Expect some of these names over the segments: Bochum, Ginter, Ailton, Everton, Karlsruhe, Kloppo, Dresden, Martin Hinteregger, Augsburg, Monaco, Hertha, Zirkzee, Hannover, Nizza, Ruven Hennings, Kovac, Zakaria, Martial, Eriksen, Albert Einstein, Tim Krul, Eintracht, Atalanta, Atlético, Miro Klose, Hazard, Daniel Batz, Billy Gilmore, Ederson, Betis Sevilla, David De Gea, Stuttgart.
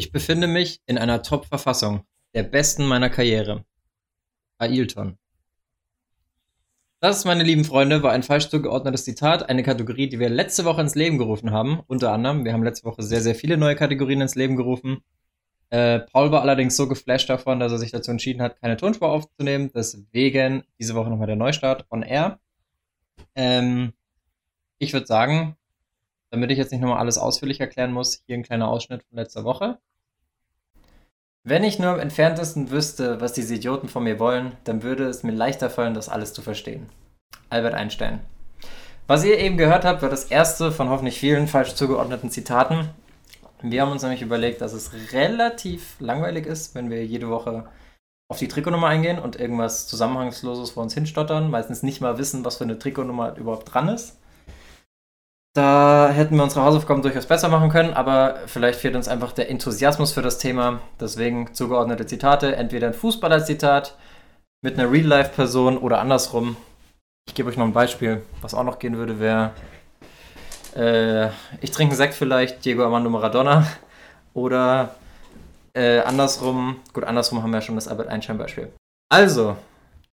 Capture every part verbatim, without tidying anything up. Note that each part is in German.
Ich befinde mich in einer Top-Verfassung, der besten meiner Karriere. Ailton. Das, meine lieben Freunde, war ein falsch zugeordnetes Zitat, eine Kategorie, die wir letzte Woche ins Leben gerufen haben. Unter anderem, wir haben letzte Woche sehr, sehr viele neue Kategorien ins Leben gerufen. Äh, Paul war allerdings so geflasht davon, dass er sich dazu entschieden hat, keine Tonspur aufzunehmen. Deswegen diese Woche nochmal der Neustart on air. Ähm, ich würde sagen, damit ich jetzt nicht nochmal alles ausführlich erklären muss, hier ein kleiner Ausschnitt von letzter Woche. Wenn ich nur am entferntesten wüsste, was diese Idioten von mir wollen, dann würde es mir leichter fallen, das alles zu verstehen. Albert Einstein. Was ihr eben gehört habt, war das erste von hoffentlich vielen falsch zugeordneten Zitaten. Wir haben uns nämlich überlegt, dass es relativ langweilig ist, wenn wir jede Woche auf die Trikotnummer eingehen und irgendwas Zusammenhangsloses vor uns hinstottern, meistens nicht mal wissen, was für eine Trikotnummer überhaupt dran ist. Da hätten wir unsere Hausaufgaben durchaus besser machen können, aber vielleicht fehlt uns einfach der Enthusiasmus für das Thema. Deswegen zugeordnete Zitate, entweder ein Fußballer-Zitat mit einer Real-Life-Person oder andersrum. Ich gebe euch noch ein Beispiel. Was auch noch gehen würde, wäre, äh, ich trinke einen Sekt vielleicht, Diego Armando Maradona. Oder äh, andersrum, gut, andersrum haben wir ja schon das Albert Einstein-Beispiel. Also,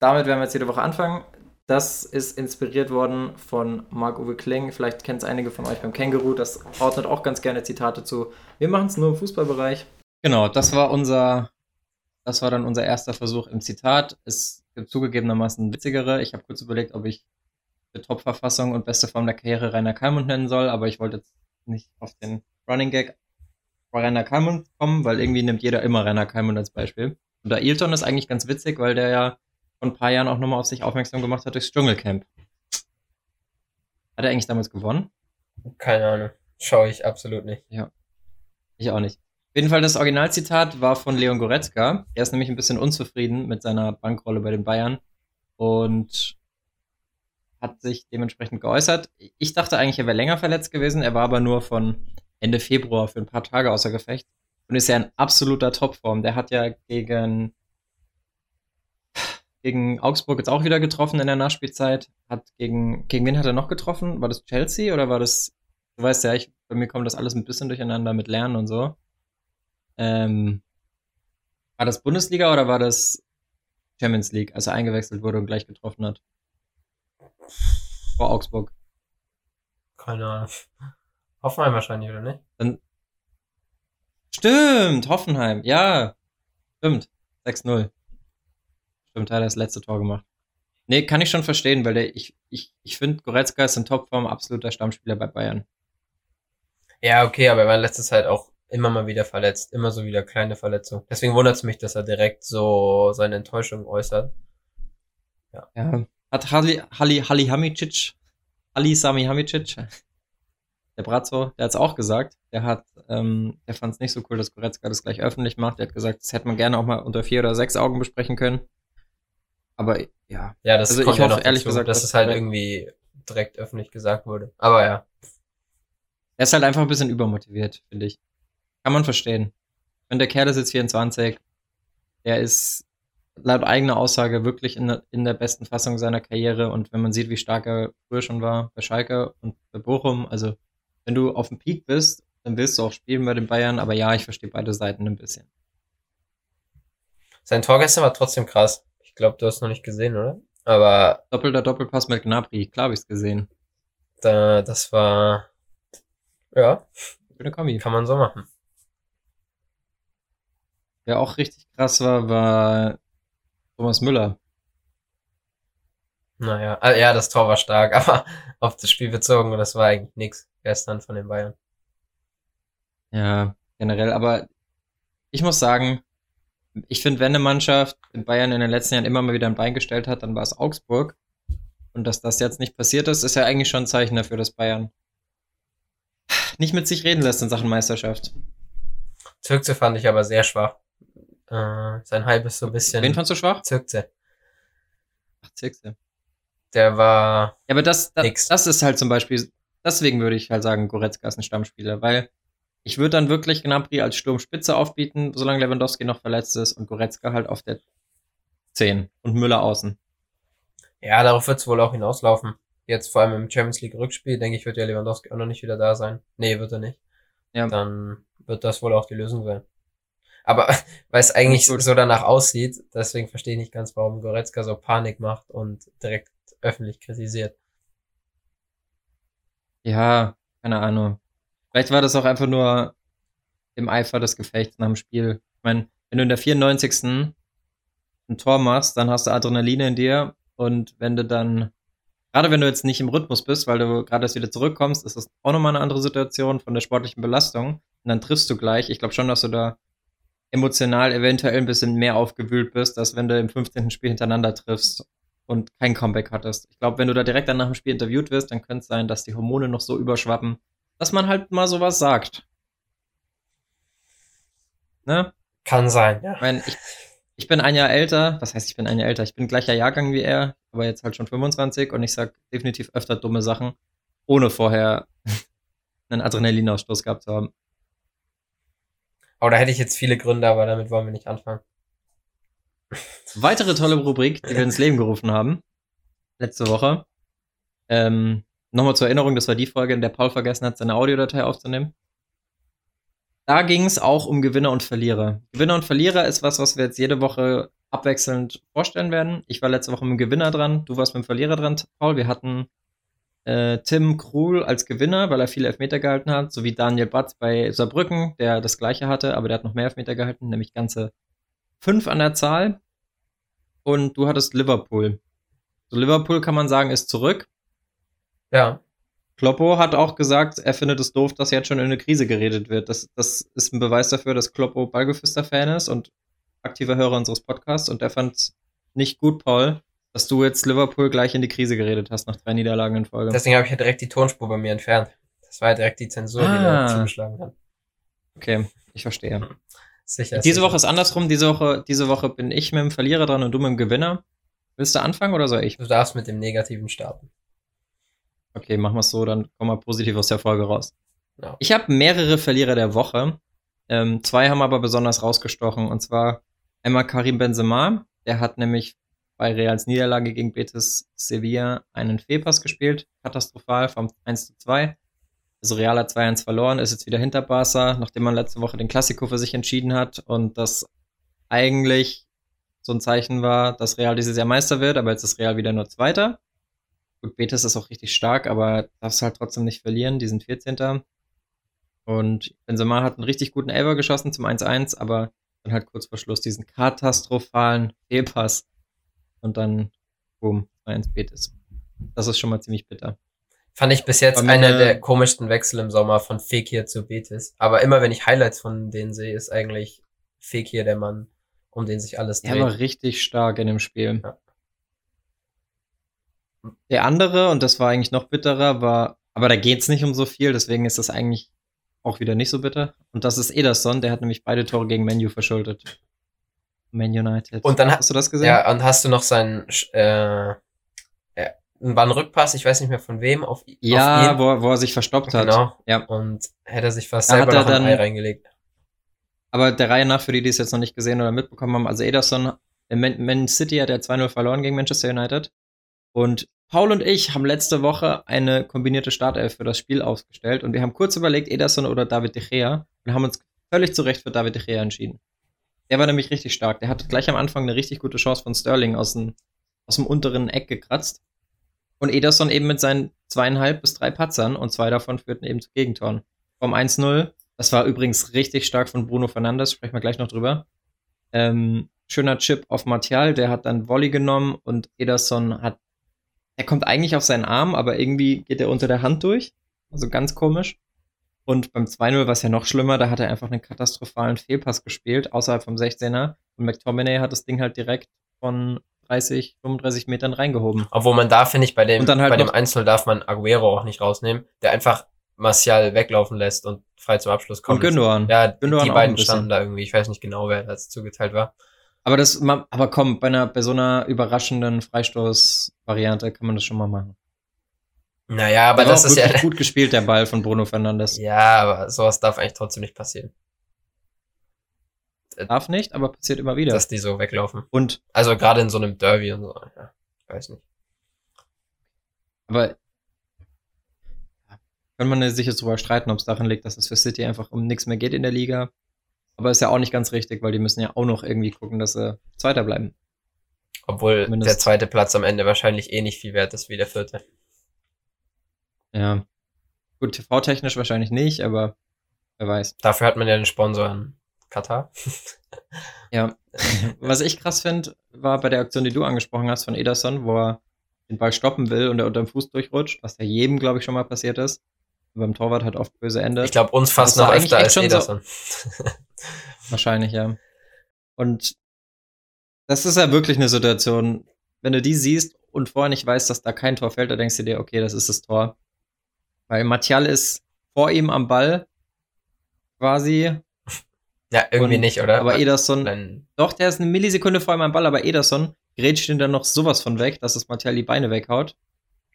damit werden wir jetzt jede Woche anfangen. Das ist inspiriert worden von Marc-Uwe Kling. Vielleicht kennt es einige von euch beim Känguru. Das ordnet auch ganz gerne Zitate zu. Wir machen es nur im Fußballbereich. Genau, das war unser, das war dann unser erster Versuch im Zitat. Es gibt zugegebenermaßen witzigere. Ich habe kurz überlegt, ob ich die Top-Verfassung und beste Form der Karriere Rainer Kallmund nennen soll, aber ich wollte jetzt nicht auf den Running Gag bei Rainer Kallmund kommen, weil irgendwie nimmt jeder immer Rainer Kallmund als Beispiel. Und Ailton ist eigentlich ganz witzig, weil der ja vor ein paar Jahren auch nochmal auf sich aufmerksam gemacht hat durchs Dschungelcamp. Hat er eigentlich damals gewonnen? Keine Ahnung. Schaue ich absolut nicht. Ja. Ich auch nicht. Auf jeden Fall, das Originalzitat war von Leon Goretzka. Er ist nämlich ein bisschen unzufrieden mit seiner Bankrolle bei den Bayern und hat sich dementsprechend geäußert. Ich dachte eigentlich, er wäre länger verletzt gewesen. Er war aber nur von Ende Februar für ein paar Tage außer Gefecht und ist ja in absoluter Topform. Der hat ja gegen Gegen Augsburg jetzt auch wieder getroffen in der Nachspielzeit. Hat gegen, gegen wen hat er noch getroffen? War das Chelsea oder war das, du weißt ja, ich, bei mir kommt das alles ein bisschen durcheinander mit Lernen und so. Ähm, war das Bundesliga oder war das Champions League, als er eingewechselt wurde und gleich getroffen hat? Vor Augsburg. Keine Ahnung. Hoffenheim wahrscheinlich, oder nicht? Dann, stimmt, Hoffenheim, ja. Stimmt, sechs null. Stimmt, hat er das letzte Tor gemacht. Nee, kann ich schon verstehen, weil der, ich, ich, ich finde, Goretzka ist in Topform absoluter Stammspieler bei Bayern. Ja, okay, aber er war in letzter Zeit auch immer mal wieder verletzt. Immer so wieder kleine Verletzungen. Deswegen wundert es mich, dass er direkt so seine Enttäuschung äußert. Ja. ja. Hat Halli, Halli, Halli Hamicic, Halli Sami Hamicic, der Brazzo, der hat es auch gesagt. Der hat, ähm, der fand es nicht so cool, dass Goretzka das gleich öffentlich macht. Der hat gesagt, das hätte man gerne auch mal unter vier oder sechs Augen besprechen können. Aber ja, ja das also kommt ich ja hoffe, noch ehrlich dazu, gesagt, dass es halt irgendwie direkt öffentlich gesagt wurde. Aber ja. Er ist halt einfach ein bisschen übermotiviert, finde ich. Kann man verstehen. Und der Kerl ist jetzt vierundzwanzig. Der ist laut eigener Aussage wirklich in der, in der besten Fassung seiner Karriere. Und wenn man sieht, wie stark er früher schon war bei Schalke und bei Bochum, also wenn du auf dem Peak bist, dann willst du auch spielen bei den Bayern. Aber ja, ich verstehe beide Seiten ein bisschen. Sein Tor gestern war trotzdem krass. Ich glaube, du hast es noch nicht gesehen, oder? Aber doppelter Doppelpass mit Gnabry, klar habe ich es gesehen. Da, das war, ja, schöne Kombi. Kann man so machen. Wer auch richtig krass war, war Thomas Müller. Naja, also, ja, das Tor war stark, aber auf das Spiel bezogen, das war eigentlich nichts gestern von den Bayern. Ja, generell, aber ich muss sagen, ich finde, wenn eine Mannschaft in Bayern in den letzten Jahren immer mal wieder ein Bein gestellt hat, dann war es Augsburg. Und dass das jetzt nicht passiert ist, ist ja eigentlich schon ein Zeichen dafür, dass Bayern nicht mit sich reden lässt in Sachen Meisterschaft. Zirkze fand ich aber sehr schwach. Äh, sein Hype ist so ein bisschen... Wen fandst du schwach? Zirkze. Ach, Zirkze. Der war... Ja, aber das, das, das ist halt zum Beispiel... Deswegen würde ich halt sagen, Goretzka ist ein Stammspieler, weil... Ich würde dann wirklich Gnabry als Sturmspitze aufbieten, solange Lewandowski noch verletzt ist und Goretzka halt auf der zehn und Müller außen. Ja, darauf wird es wohl auch hinauslaufen. Jetzt vor allem im Champions-League-Rückspiel, denke ich, wird ja Lewandowski auch noch nicht wieder da sein. Nee, wird er nicht. Ja. Dann wird das wohl auch die Lösung sein. Aber weil es eigentlich so danach aussieht, deswegen verstehe ich nicht ganz, warum Goretzka so Panik macht und direkt öffentlich kritisiert. Ja, keine Ahnung. Vielleicht war das auch einfach nur im Eifer des Gefechts nach dem Spiel. Ich meine, wenn du in der vierundneunzigsten ein Tor machst, dann hast du Adrenalin in dir und wenn du dann, gerade wenn du jetzt nicht im Rhythmus bist, weil du gerade erst wieder zurückkommst, ist das auch nochmal eine andere Situation von der sportlichen Belastung und dann triffst du gleich. Ich glaube schon, dass du da emotional eventuell ein bisschen mehr aufgewühlt bist, als wenn du im fünfzehnten Spiel hintereinander triffst und kein Comeback hattest. Ich glaube, wenn du da direkt dann nach dem Spiel interviewt wirst, dann könnte es sein, dass die Hormone noch so überschwappen, dass man halt mal sowas sagt. Ne? Kann sein, ja. Ich meine, ich, ich bin ein Jahr älter, was heißt, ich bin ein Jahr älter, ich bin gleicher Jahrgang wie er, aber jetzt halt schon fünfundzwanzig und ich sag definitiv öfter dumme Sachen, ohne vorher einen Adrenalinausstoß gehabt zu haben. Oh, da hätte ich jetzt viele Gründe, aber damit wollen wir nicht anfangen. Weitere tolle Rubrik, die wir ins Leben gerufen haben, letzte Woche. Ähm, nochmal zur Erinnerung, das war die Folge, in der Paul vergessen hat, seine Audiodatei aufzunehmen. Da ging es auch um Gewinner und Verlierer. Gewinner und Verlierer ist was, was wir jetzt jede Woche abwechselnd vorstellen werden. Ich war letzte Woche mit dem Gewinner dran, du warst mit dem Verlierer dran, Paul. Wir hatten äh, Tim Krul als Gewinner, weil er viele Elfmeter gehalten hat, sowie Daniel Batz bei Saarbrücken, der das Gleiche hatte, aber der hat noch mehr Elfmeter gehalten, nämlich ganze fünf an der Zahl. Und du hattest Liverpool. So, Liverpool kann man sagen, ist zurück. Ja. Kloppo hat auch gesagt, er findet es doof, dass jetzt schon in eine Krise geredet wird. Das, das ist ein Beweis dafür, dass Kloppo Ballgefüster-Fan ist und aktiver Hörer unseres Podcasts. Und er fand es nicht gut, Paul, dass du jetzt Liverpool gleich in die Krise geredet hast, nach drei Niederlagen in Folge. Deswegen habe ich ja direkt die Tonspur bei mir entfernt. Das war ja direkt die Zensur, ah. die da zugeschlagen hat. Okay, ich verstehe. Sicher. Diese sicher. Woche ist andersrum. Diese Woche, diese Woche bin ich mit dem Verlierer dran und du mit dem Gewinner. Willst du anfangen oder soll ich? Du darfst mit dem Negativen starten. Okay, machen wir es so, dann kommen wir positiv aus der Folge raus. Ja. Ich habe mehrere Verlierer der Woche. Ähm, zwei haben aber besonders rausgestochen. Und zwar einmal Karim Benzema. Der hat nämlich bei Reals Niederlage gegen Betis Sevilla einen Fehlpass gespielt. Katastrophal, vom eins zu zwei. Also Real hat zwei eins verloren, ist jetzt wieder hinter Barca, nachdem man letzte Woche den Klassiko für sich entschieden hat. Und das eigentlich so ein Zeichen war, dass Real dieses Jahr Meister wird. Aber jetzt ist Real wieder nur Zweiter. Gut, Betis ist auch richtig stark, aber darfst halt trotzdem nicht verlieren, die sind vierzehnter. Und Benzema hat einen richtig guten Elfer geschossen zum eins eins, aber dann halt kurz vor Schluss diesen katastrophalen Fehlpass. Und dann, boom, zwei eins Betis. Das ist schon mal ziemlich bitter. Fand ich bis jetzt einer der komischsten Wechsel im Sommer, von Fekir zu Betis. Aber immer wenn ich Highlights von denen sehe, ist eigentlich Fekir der Mann, um den sich alles dreht. Er war richtig stark in dem Spiel. Ja. Der andere, und das war eigentlich noch bitterer, war, aber da geht's nicht um so viel, deswegen ist das eigentlich auch wieder nicht so bitter. Und das ist Ederson, der hat nämlich beide Tore gegen Man U verschuldet. Man United. Und dann hast ha- du das gesehen? Ja, und hast du noch seinen, äh, äh, war ein Rückpass, ich weiß nicht mehr von wem, auf, ja, auf ihn. Ja, wo, wo er sich verstoppt hat. Genau. Ja. Und hätte er sich fast da selber noch ein Ei reingelegt. Aber der Reihe nach, für die, die es jetzt noch nicht gesehen oder mitbekommen haben, also Ederson, Man, Man City hat ja zwei null verloren gegen Manchester United. Und Paul und ich haben letzte Woche eine kombinierte Startelf für das Spiel aufgestellt und wir haben kurz überlegt, Ederson oder David De Gea, und haben uns völlig zu Recht für David De Gea entschieden. Der war nämlich richtig stark. Der hatte gleich am Anfang eine richtig gute Chance von Sterling aus dem, aus dem unteren Eck gekratzt. Und Ederson eben mit seinen zweieinhalb bis drei Patzern, und zwei davon führten eben zu Gegentoren. Vom eins null, das war übrigens richtig stark von Bruno Fernandes, sprechen wir gleich noch drüber. Ähm, schöner Chip auf Martial, der hat dann Volley genommen und Ederson hat Er kommt eigentlich auf seinen Arm, aber irgendwie geht er unter der Hand durch. Also ganz komisch. Und beim zwei null war es ja noch schlimmer. Da hat er einfach einen katastrophalen Fehlpass gespielt, außerhalb vom sechzehner. Und McTominay hat das Ding halt direkt von dreißig, fünfunddreißig Metern reingehoben. Obwohl man da, finde ich, bei dem, halt bei dem eins null darf man Aguero auch nicht rausnehmen, der einfach Martial weglaufen lässt und frei zum Abschluss kommt. Und Gündogan. Ja, Gündogan, die beiden standen da irgendwie. Ich weiß nicht genau, wer das zugeteilt war. Aber das, aber komm, bei einer, bei so einer überraschenden Freistoß-Variante kann man das schon mal machen. Naja, aber das ist ja gut gespielt, der Ball von Bruno Fernandes. Ja, aber sowas darf eigentlich trotzdem nicht passieren. Darf nicht, aber passiert immer wieder. Dass die so weglaufen. Und? Also gerade in so einem Derby und so. Ja, ich weiß nicht. Aber kann man sich jetzt drüber streiten, ob es daran liegt, dass es für City einfach um nichts mehr geht in der Liga. Aber ist ja auch nicht ganz richtig, weil die müssen ja auch noch irgendwie gucken, dass sie Zweiter bleiben. Obwohl Mindest. Der zweite Platz am Ende wahrscheinlich eh nicht viel wert ist wie der vierte. Ja. Gut, T V-technisch wahrscheinlich nicht, aber wer weiß. Dafür hat man ja den Sponsor in Katar. Ja. Was ich krass finde, war bei der Aktion, die du angesprochen hast von Ederson, wo er den Ball stoppen will und er unter dem Fuß durchrutscht, was ja jedem, glaube ich, schon mal passiert ist. Und beim Torwart hat oft böse Ende. Ich glaube, uns fast noch öfter als Ederson. So wahrscheinlich, ja. Und das ist ja wirklich eine Situation, wenn du die siehst und vorher nicht weißt, dass da kein Tor fällt, dann denkst du dir, okay, das ist das Tor. Weil Martial ist vor ihm am Ball quasi. Ja, irgendwie und, nicht, oder? Aber Ederson, Nein. doch, der ist eine Millisekunde vor ihm am Ball, aber Ederson grätscht ihn dann noch sowas von weg, dass es Martial die Beine weghaut.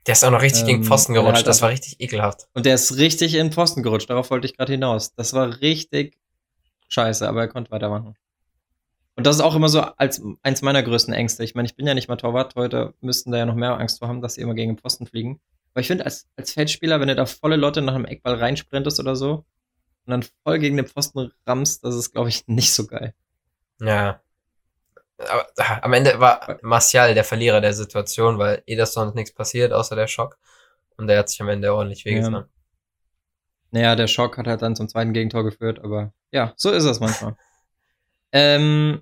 Der ist auch noch richtig ähm, gegen Pfosten gerutscht, halt das war richtig ekelhaft. Und der ist richtig in Pfosten gerutscht, darauf wollte ich gerade hinaus. Das war richtig scheiße, aber er konnte weitermachen. Und das ist auch immer so als eins meiner größten Ängste. Ich meine, ich bin ja nicht mal Torwart, heute müssten da ja noch mehr Angst vor haben, dass sie immer gegen den Pfosten fliegen. Aber ich finde, als, als Feldspieler, wenn du da volle Lotte nach einem Eckball reinsprintest oder so, und dann voll gegen den Pfosten rammst, das ist, glaube ich, nicht so geil. Ja. Aber ach, am Ende war Martial der Verlierer der Situation, weil Ederson ist nichts passiert, außer der Schock. Und der hat sich am Ende ordentlich wehgetan. Ja. Naja, der Schock hat halt dann zum zweiten Gegentor geführt, aber ja, so ist es manchmal. ähm,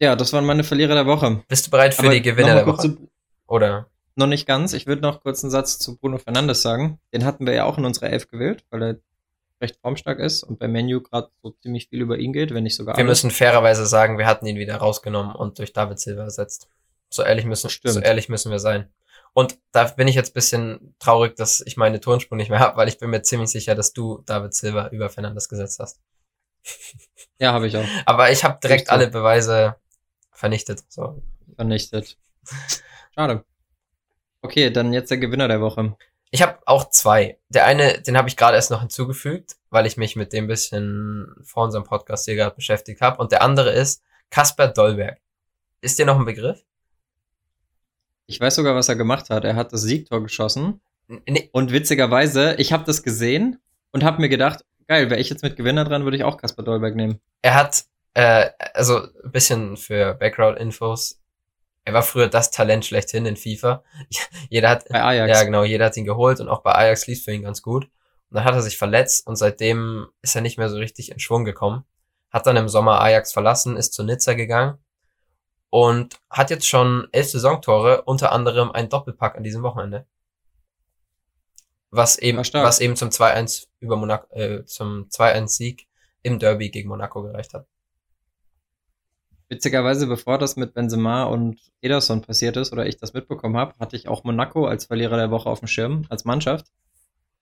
ja, das waren meine Verlierer der Woche. Bist du bereit für aber die Gewinner der Woche? Zu, Oder? Noch nicht ganz. Ich würde noch kurz einen Satz zu Bruno Fernandes sagen. Den hatten wir ja auch in unserer Elf gewählt, weil er recht formstark ist und beim Menu gerade so ziemlich viel über ihn geht, wenn nicht sogar. Wir alles. Müssen fairerweise sagen, wir hatten ihn wieder rausgenommen und durch David Silva ersetzt. So ehrlich müssen, so ehrlich müssen wir sein. Und da bin ich jetzt ein bisschen traurig, dass ich meine Tonspur nicht mehr habe, weil ich bin mir ziemlich sicher, dass du David Silva über Fernandes gesetzt hast. Ja, habe ich auch. Aber ich habe direkt alle Beweise vernichtet. So. Vernichtet. Schade. Okay, dann jetzt der Gewinner der Woche. Ich habe auch zwei. Der eine, den habe ich gerade erst noch hinzugefügt, weil ich mich mit dem bisschen vor unserem Podcast hier gerade beschäftigt habe. Und der andere ist Kasper Dolberg. Ist dir noch ein Begriff? Ich weiß sogar, was er gemacht hat. Er hat das Siegtor geschossen. Nee. Und witzigerweise, ich habe das gesehen und habe mir gedacht, geil, wäre ich jetzt mit Gewinner dran, würde ich auch Kasper Dolberg nehmen. Er hat, äh, also ein bisschen für Background-Infos, er war früher das Talent schlechthin in FIFA. Jeder hat, bei Ajax. Ja, genau, jeder hat ihn geholt und auch bei Ajax lief es für ihn ganz gut. Und dann hat er sich verletzt und seitdem ist er nicht mehr so richtig in Schwung gekommen. Hat dann im Sommer Ajax verlassen, ist zu Nizza gegangen und hat jetzt schon elf Saisontore, unter anderem ein Doppelpack an diesem Wochenende. Was eben, was eben zum zwei eins über Monaco, äh, zum zwei eins Sieg im Derby gegen Monaco gereicht hat. Witzigerweise, bevor das mit Benzema und Ederson passiert ist oder ich das mitbekommen habe, hatte ich auch Monaco als Verlierer der Woche auf dem Schirm, als Mannschaft,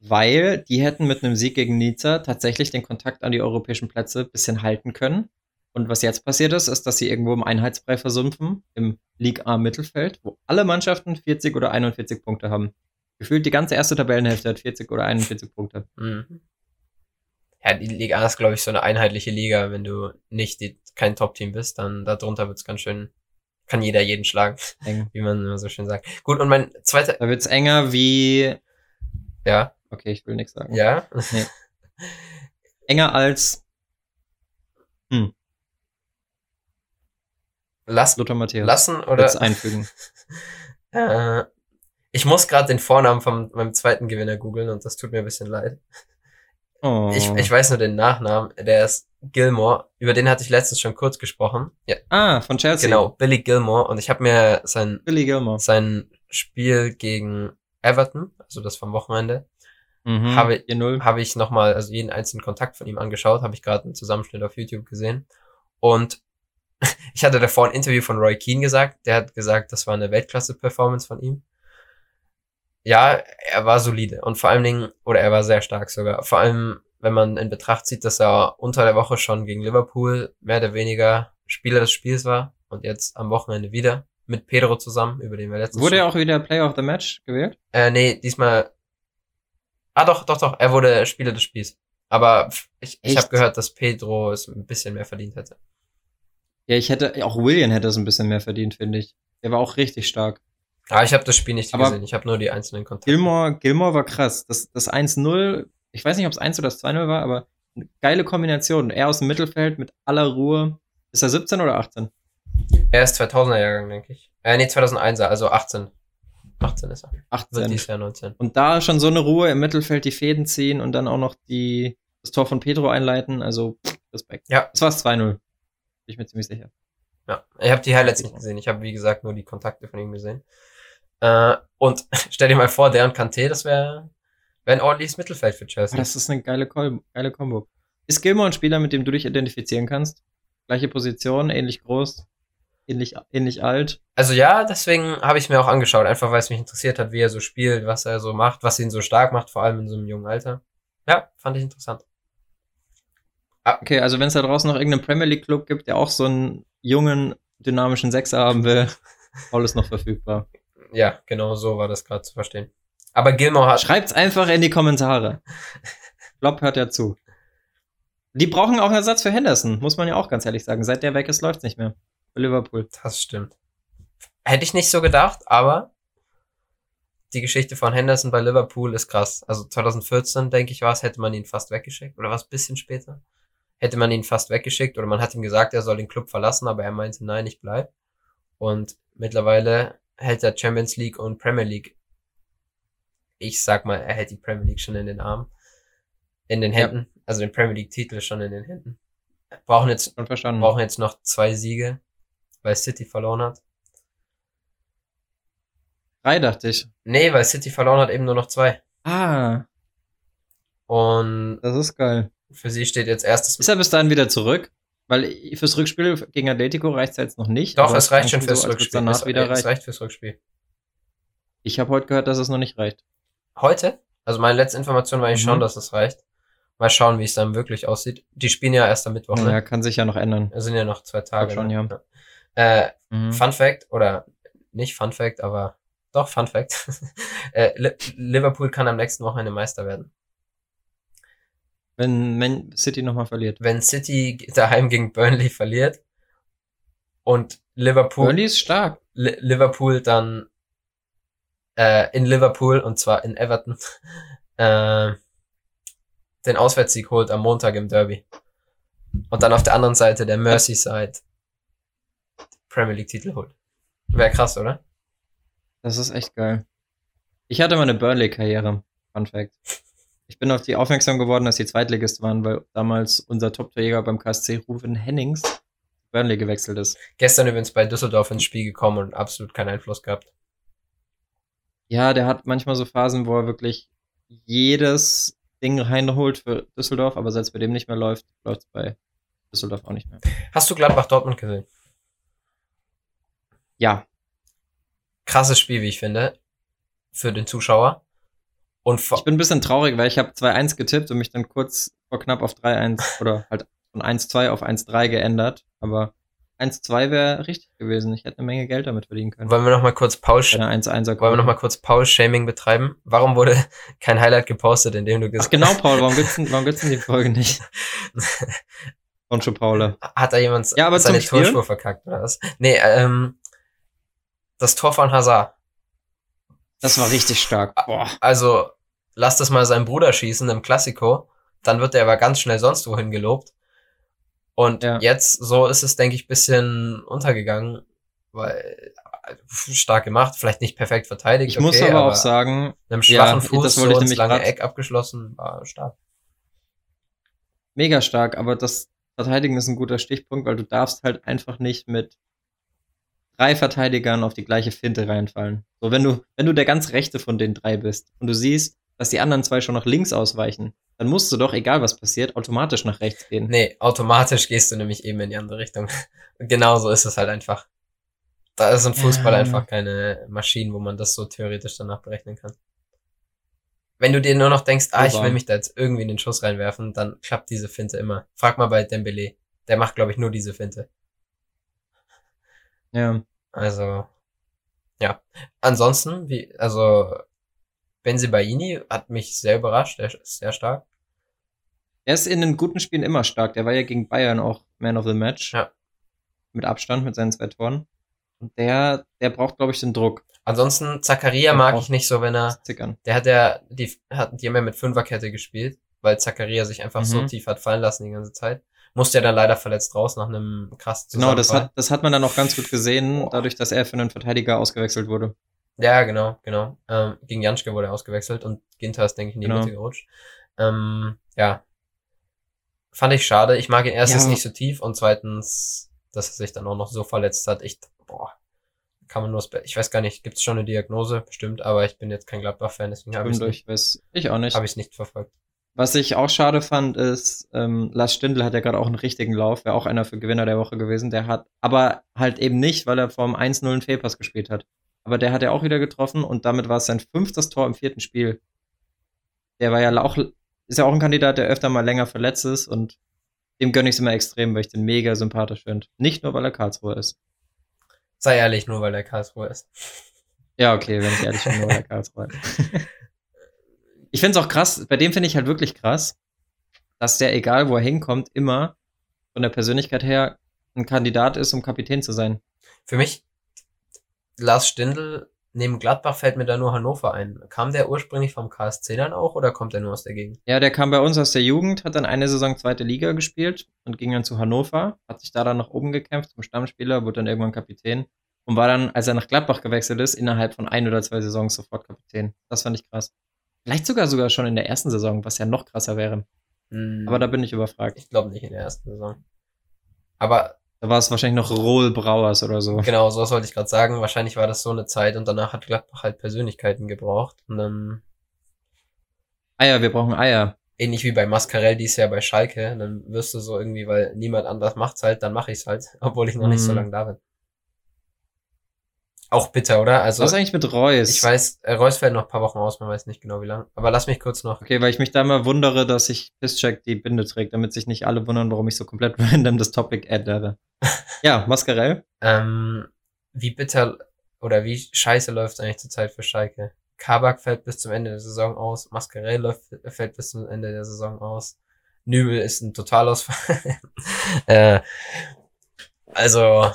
weil die hätten mit einem Sieg gegen Nizza tatsächlich den Kontakt an die europäischen Plätze ein bisschen halten können. Und was jetzt passiert ist, ist, dass sie irgendwo im Einheitsbrei versumpfen, im Ligue A Mittelfeld, wo alle Mannschaften vierzig oder einundvierzig Punkte haben. Gefühlt die ganze erste Tabellenhälfte hat vierzig oder einundvierzig Punkte. Mhm. Ja, die Liga A ist, glaube ich, so eine einheitliche Liga. Wenn du nicht die, kein Top-Team bist, dann darunter wird's ganz schön, kann jeder jeden schlagen, eng. Wie man immer so schön sagt. Gut, und mein zweiter... Da wird's enger wie... Ja. Okay, ich will nichts sagen. Ja? Nee. Enger als... Hm. Lass, Luther Matthäus. Lassen oder... Jetzt einfügen. äh, ich muss gerade den Vornamen von meinem zweiten Gewinner googeln und das tut mir ein bisschen leid. Oh. Ich, ich weiß nur den Nachnamen, der ist Gilmore, über den hatte ich letztens schon kurz gesprochen. Ja. Ah, von Chelsea. Genau, Billy Gilmore und ich habe mir sein Billy Gilmore. sein Spiel gegen Everton, also das vom Wochenende, mhm, habe hab ich nochmal, also jeden einzelnen Kontakt von ihm angeschaut, habe ich gerade einen Zusammenschnitt auf YouTube gesehen und ich hatte davor ein Interview von Roy Keane gesagt, der hat gesagt, das war eine Weltklasse-Performance von ihm. Ja, er war solide und vor allen Dingen, oder er war sehr stark sogar, vor allem, wenn man in Betracht zieht, dass er unter der Woche schon gegen Liverpool mehr oder weniger Spieler des Spiels war und jetzt am Wochenende wieder mit Pedro zusammen, über den wir letztens... Wurde er auch wieder Player of the Match gewählt? Äh, nee, diesmal... Ah, doch, doch, doch, er wurde Spieler des Spiels. Aber ich, ich habe gehört, dass Pedro es ein bisschen mehr verdient hätte. Ja, ich hätte, auch William hätte es ein bisschen mehr verdient, finde ich. Der war auch richtig stark. Ah, ich habe das Spiel nicht aber gesehen, ich habe nur die einzelnen Kontakte. Gilmore, Gilmore war krass, das, das eins null, ich weiß nicht, ob es eins oder das zwei null war, aber eine geile Kombination. Er aus dem Mittelfeld mit aller Ruhe. Ist er siebzehn oder achtzehn? Er ist zweitausender-Jahrgang, denke ich. Äh, nee, zweitausendeins, also achtzehn. achtzehn ist er. achtzehn. Ist er neunzehn. Und da schon so eine Ruhe im Mittelfeld, die Fäden ziehen und dann auch noch die, das Tor von Pedro einleiten. Also, Respekt. Ja. Das war's zwei null. Bin ich mir ziemlich sicher. Ja, ich habe die Highlights nicht gesehen. Ich habe, wie gesagt, nur die Kontakte von ihm gesehen. Äh, und stell dir mal vor, der und Kanté, das wäre wär ein ordentliches Mittelfeld für Chelsea. Das ist eine geile Kombo. Geile Kombo. Ist Gilmore ein Spieler, mit dem du dich identifizieren kannst? Gleiche Position, ähnlich groß, ähnlich, ähnlich alt. Also ja, deswegen habe ich es mir auch angeschaut, einfach weil es mich interessiert hat, wie er so spielt, was er so macht, was ihn so stark macht, vor allem in so einem jungen Alter. Ja, fand ich interessant. Ah. Okay, also wenn es da draußen noch irgendeinen Premier League Club gibt, der auch so einen jungen, dynamischen Sechser haben will, alles noch verfügbar. Ja, genau so war das gerade zu verstehen. Aber Gilmore hat... Schreibt's einfach in die Kommentare. Klopp hört ja zu. Die brauchen auch einen Ersatz für Henderson, muss man ja auch ganz ehrlich sagen. Seit der weg ist, läuft's nicht mehr. Für Liverpool. Das stimmt. Hätte ich nicht so gedacht, aber die Geschichte von Henderson bei Liverpool ist krass. Also zweitausendvierzehn, denke ich, war es, hätte man ihn fast weggeschickt. Oder war es ein bisschen später? Hätte man ihn fast weggeschickt oder man hat ihm gesagt, er soll den Club verlassen, aber er meinte, nein, ich bleib. Und mittlerweile hält er Champions League und Premier League. Ich sag mal, er hält die Premier League schon in den Armen. In den Händen. Ja. Also den Premier League Titel schon in den Händen. Brauchen jetzt, brauchen jetzt noch zwei Siege, weil City verloren hat. Drei, dachte ich. Nee, weil City verloren hat, eben nur noch zwei. Ah. Und das ist geil. Für sie steht jetzt erstes... Ist er bis dahin wieder zurück? Weil fürs Rückspiel gegen Atletico reicht es ja jetzt noch nicht. Doch, es reicht schon fürs so, Rückspiel. Danach es, wieder reicht. Es reicht fürs Rückspiel. Ich habe heute gehört, dass es noch nicht reicht. Heute? Also meine letzte Information war eigentlich mhm. schon, dass es reicht. Mal schauen, wie es dann wirklich aussieht. Die spielen ja erst am Mittwoch. Ja, ne? Kann sich ja noch ändern. Es sind ja noch zwei Tage. Schon, ja. Äh, mhm. Fun Fact, oder nicht Fun Fact, aber doch Fun Fact. äh, Liverpool kann am nächsten Wochenende Meister werden. Wenn Man City nochmal verliert. Wenn City daheim gegen Burnley verliert und Liverpool... Burnley ist stark. Li- Liverpool dann äh, in Liverpool, und zwar in Everton, äh, den Auswärtssieg holt am Montag im Derby. Und dann auf der anderen Seite, der Merseyside, Premier League-Titel holt. Wäre krass, oder? Das ist echt geil. Ich hatte mal eine Burnley-Karriere. Fun Fact. Ich bin auf die aufmerksam geworden, dass die Zweitligist waren, weil damals unser Top-Torjäger beim K S C, Ruven Hennings, Burnley gewechselt ist. Gestern übrigens bei Düsseldorf ins Spiel gekommen und absolut keinen Einfluss gehabt. Ja, der hat manchmal so Phasen, wo er wirklich jedes Ding reinholt für Düsseldorf, aber seit es bei dem nicht mehr läuft, läuft es bei Düsseldorf auch nicht mehr. Hast du Gladbach-Dortmund gesehen? Ja. Krasses Spiel, wie ich finde, für den Zuschauer. Und ich bin ein bisschen traurig, weil ich habe zwei eins getippt und mich dann kurz vor knapp auf drei eins oder halt von eins zwei auf eins drei geändert. Aber eins zwei wäre richtig gewesen. Ich hätte eine Menge Geld damit verdienen können. Wollen wir nochmal kurz Paul Shaming betreiben? Warum wurde kein Highlight gepostet, in dem du gesagt hast? Ach genau, Paul, warum gibt's denn, warum gibt's denn die Folge nicht? Und schon Paula. Hat da jemand ja, seine Torspur verkackt oder was? Nee, ähm, das Tor von Hazard. Das war richtig stark. Boah. Also, lass das mal seinen Bruder schießen im Klassiko, dann wird er aber ganz schnell sonst wohin gelobt. Und ja. Jetzt, so ist es, denke ich, ein bisschen untergegangen, weil stark gemacht, vielleicht nicht perfekt verteidigt. Ich okay, muss aber, aber auch sagen, mit einem schwachen ja, Fuß, das wollte ich so nämlich ins lange Eck abgeschlossen, war stark. Mega stark, aber das Verteidigen ist ein guter Stichpunkt, weil du darfst halt einfach nicht mit drei Verteidigern auf die gleiche Finte reinfallen. So, wenn du, wenn du der ganz rechte von den drei bist und du siehst, dass die anderen zwei schon nach links ausweichen, dann musst du doch, egal was passiert, automatisch nach rechts gehen. Nee, automatisch gehst du nämlich eben in die andere Richtung. Genauso ist es halt einfach. Da ist im Fußball ähm. einfach keine Maschinen, wo man das so theoretisch danach berechnen kann. Wenn du dir nur noch denkst, ah, ich will mich da jetzt irgendwie in den Schuss reinwerfen, dann klappt diese Finte immer. Frag mal bei Dembélé. Der macht, glaube ich, nur diese Finte. Ja. Also, ja. Ansonsten, wie, also, Bensebaini hat mich sehr überrascht, der ist sehr stark. Er ist in den guten Spielen immer stark, der war ja gegen Bayern auch Man of the Match. Ja. Mit Abstand, mit seinen zwei Toren. Und der, der braucht, glaube ich, den Druck. Ansonsten, Zakaria mag ich nicht so, wenn er, zickern. der hat ja, die, hat, die haben ja mit Fünferkette gespielt. weil Zakaria sich einfach mhm. so tief hat fallen lassen die ganze Zeit. Musste ja dann leider verletzt raus nach einem krassen Zusammenfall. Genau, das hat, das hat man dann auch ganz gut gesehen, Boah. dadurch, dass er für einen Verteidiger ausgewechselt wurde. Ja, genau, genau. Ähm, gegen Janschke wurde er ausgewechselt und Ginter ist, denke ich, in die genau. Mitte gerutscht. Ähm, ja. Fand ich schade. Ich mag ihn erstens ja. nicht so tief und zweitens, dass er sich dann auch noch so verletzt hat. Ich, boah, kann man nur, ich weiß gar nicht, gibt's schon eine Diagnose? Bestimmt, aber ich bin jetzt kein Gladbach-Fan, deswegen habe ich es ich auch nicht. Habe ich es nicht verfolgt. Was ich auch schade fand, ist, ähm, Lars Stindl hat ja gerade auch einen richtigen Lauf, wäre auch einer für Gewinner der Woche gewesen, der hat, aber halt eben nicht, weil er vom eins null einen Fehlpass gespielt hat. Aber der hat ja auch wieder getroffen und damit war es sein fünftes Tor im vierten Spiel. Der war ja auch, ist ja auch ein Kandidat, der öfter mal länger verletzt ist und dem gönne ich es immer extrem, weil ich den mega sympathisch finde. Nicht nur, weil er Karlsruhe ist. Sei ehrlich, nur weil er Karlsruhe ist. Ja, okay, wenn ich ehrlich bin, nur weil er Karlsruhe ist. Ich finde es auch krass, bei dem finde ich halt wirklich krass, dass der, egal wo er hinkommt, immer von der Persönlichkeit her ein Kandidat ist, um Kapitän zu sein. Für mich, Lars Stindl, neben Gladbach fällt mir da nur Hannover ein. Kam der ursprünglich vom K S C dann auch oder kommt der nur aus der Gegend? Ja, der kam bei uns aus der Jugend, hat dann eine Saison zweite Liga gespielt und ging dann zu Hannover, hat sich da dann nach oben gekämpft zum Stammspieler, wurde dann irgendwann Kapitän und war dann, als er nach Gladbach gewechselt ist, innerhalb von ein oder zwei Saisons sofort Kapitän. Das fand ich krass. Vielleicht sogar sogar schon in der ersten Saison, was ja noch krasser wäre. Mm. Aber da bin ich überfragt. Ich glaube nicht in der ersten Saison. Aber da war es wahrscheinlich noch Rohl Brauers oder so. Genau, so wollte ich gerade sagen. Wahrscheinlich war das so eine Zeit und danach hat Gladbach halt Persönlichkeiten gebraucht. Und dann Eier, wir brauchen Eier. Ähnlich wie bei Mascarell, die ist ja bei Schalke. Und dann wirst du so irgendwie, weil niemand anders macht's halt, dann mache ich's halt, obwohl ich noch mm. nicht so lange da bin. Auch bitter, oder? Also, was ist eigentlich mit Reus? Ich weiß, Reus fällt noch ein paar Wochen aus, man weiß nicht genau wie lange. Aber lass mich kurz noch. Okay, weil ich mich da mal wundere, dass ich Pisscheck die Binde trägt, damit sich nicht alle wundern, warum ich so komplett random das Topic ändere. Ja, Mascarell. ähm, wie bitter oder wie scheiße läuft eigentlich zurzeit für Schalke? Kabak fällt bis zum Ende der Saison aus, Mascarell läuft, fällt bis zum Ende der Saison aus, Nübel ist ein Totalausfall. äh, also...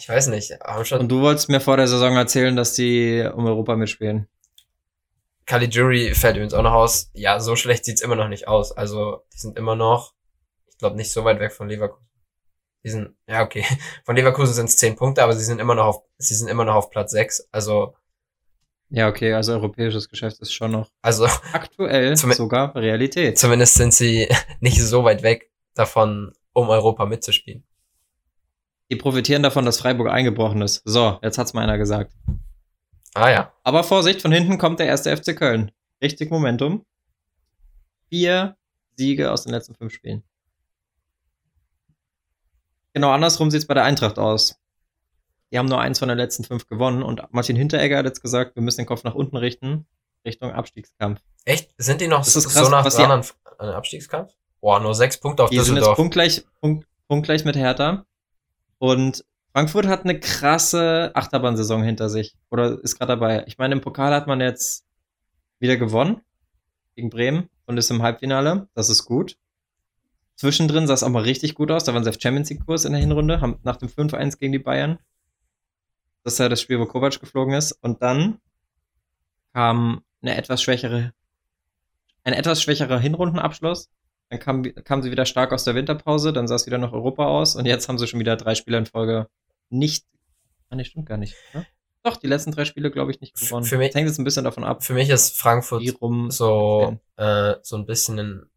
Ich weiß nicht. Haben schon. Und du wolltest mir vor der Saison erzählen, dass die um Europa mitspielen. Caligiuri fällt übrigens auch noch aus. Ja, so schlecht sieht's immer noch nicht aus. Also, die sind immer noch, ich glaube, nicht so weit weg von Leverkusen. Die sind, ja, okay. Von Leverkusen sind's zehn Punkte, aber sie sind immer noch auf, sie sind immer noch auf Platz sechs. Also. Ja, okay, also europäisches Geschäft ist schon noch. Also. Aktuell sogar Realität. Zumindest sind sie nicht so weit weg davon, um Europa mitzuspielen. Die profitieren davon, dass Freiburg eingebrochen ist. So, jetzt hat's mal einer gesagt. Ah ja. Aber Vorsicht, von hinten kommt der erste F C Köln. Richtig Momentum. Vier Siege aus den letzten fünf Spielen. Genau andersrum sieht's bei der Eintracht aus. Die haben nur eins von den letzten fünf gewonnen und Martin Hinteregger hat jetzt gesagt, wir müssen den Kopf nach unten richten, Richtung Abstiegskampf. Echt? Sind die noch das so, ist krass, so nach was dran die, an Abstiegskampf? Boah, nur sechs Punkte auf die Düsseldorf. Die sind jetzt punktgleich, punkt, punktgleich mit Hertha. Und Frankfurt hat eine krasse Achterbahnsaison hinter sich. Oder ist gerade dabei. Ich meine, im Pokal hat man jetzt wieder gewonnen gegen Bremen und ist im Halbfinale. Das ist gut. Zwischendrin sah es auch mal richtig gut aus. Da waren sie auf Champions League-Kurs in der Hinrunde, haben nach dem fünf eins gegen die Bayern. Das ist ja das Spiel, wo Kovac geflogen ist. Und dann kam eine etwas schwächere, ein etwas schwächerer Hinrundenabschluss. Dann kamen kam sie wieder stark aus der Winterpause, dann sah es wieder nach Europa aus und jetzt haben sie schon wieder drei Spiele in Folge nicht, ah ne, stimmt gar nicht. Ne? Doch, die letzten drei Spiele, glaube ich, nicht gewonnen. Für mich, das hängt jetzt ein bisschen davon ab. Für mich ist Frankfurt rum so, äh, so ein bisschen ein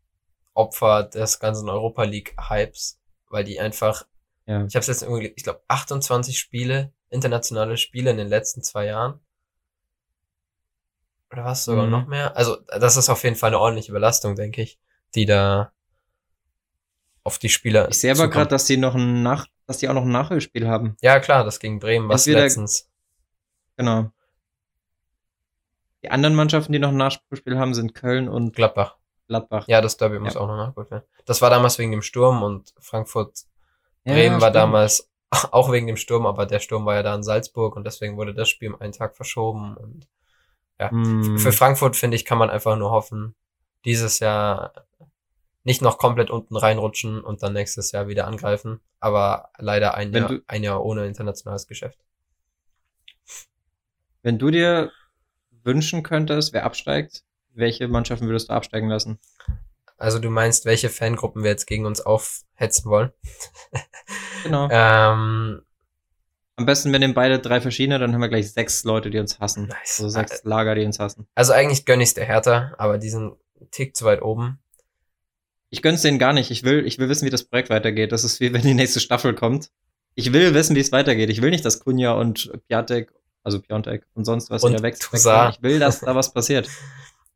Opfer des ganzen Europa League-Hypes, weil die einfach, ja. ich habe es jetzt irgendwie, ich glaube, achtundzwanzig Spiele, internationale Spiele in den letzten zwei Jahren. Oder was sogar mhm. noch mehr? Also das ist auf jeden Fall eine ordentliche Belastung, denke ich, die da auf die Spieler. Ich sehe aber gerade, dass die noch ein Nach, dass die auch noch ein Nachholspiel haben. Ja, klar, das gegen Bremen war letztens. Genau. Die anderen Mannschaften, die noch ein Nachholspiel haben, sind Köln und Gladbach. Gladbach. Ja, das Derby ja. muss auch noch nachgeholt werden. Das war damals wegen dem Sturm und Frankfurt Bremen ja, war damals auch wegen dem Sturm, aber der Sturm war ja da in Salzburg und deswegen wurde das Spiel um einen Tag verschoben und ja. Hm. Für Frankfurt, finde ich, kann man einfach nur hoffen, dieses Jahr nicht noch komplett unten reinrutschen und dann nächstes Jahr wieder angreifen, aber leider ein Jahr, du, ein Jahr ohne internationales Geschäft. Wenn du dir wünschen könntest, wer absteigt, welche Mannschaften würdest du absteigen lassen? Also du meinst, welche Fangruppen wir jetzt gegen uns aufhetzen wollen? Genau. ähm, Am besten, wir nehmen beide drei verschiedene, dann haben wir gleich sechs Leute, die uns hassen. Nice. Also sechs Lager, die uns hassen. Also eigentlich gönne ich es der Hertha, aber die sind einen Tick zu weit oben. Ich gönn's denen gar nicht. Ich will, ich will wissen, wie das Projekt weitergeht. Das ist wie, wenn die nächste Staffel kommt. Ich will wissen, wie es weitergeht. Ich will nicht, dass Kunja und Piatek, also Piontek und sonst was wieder wechseln. Ich will, dass da was passiert.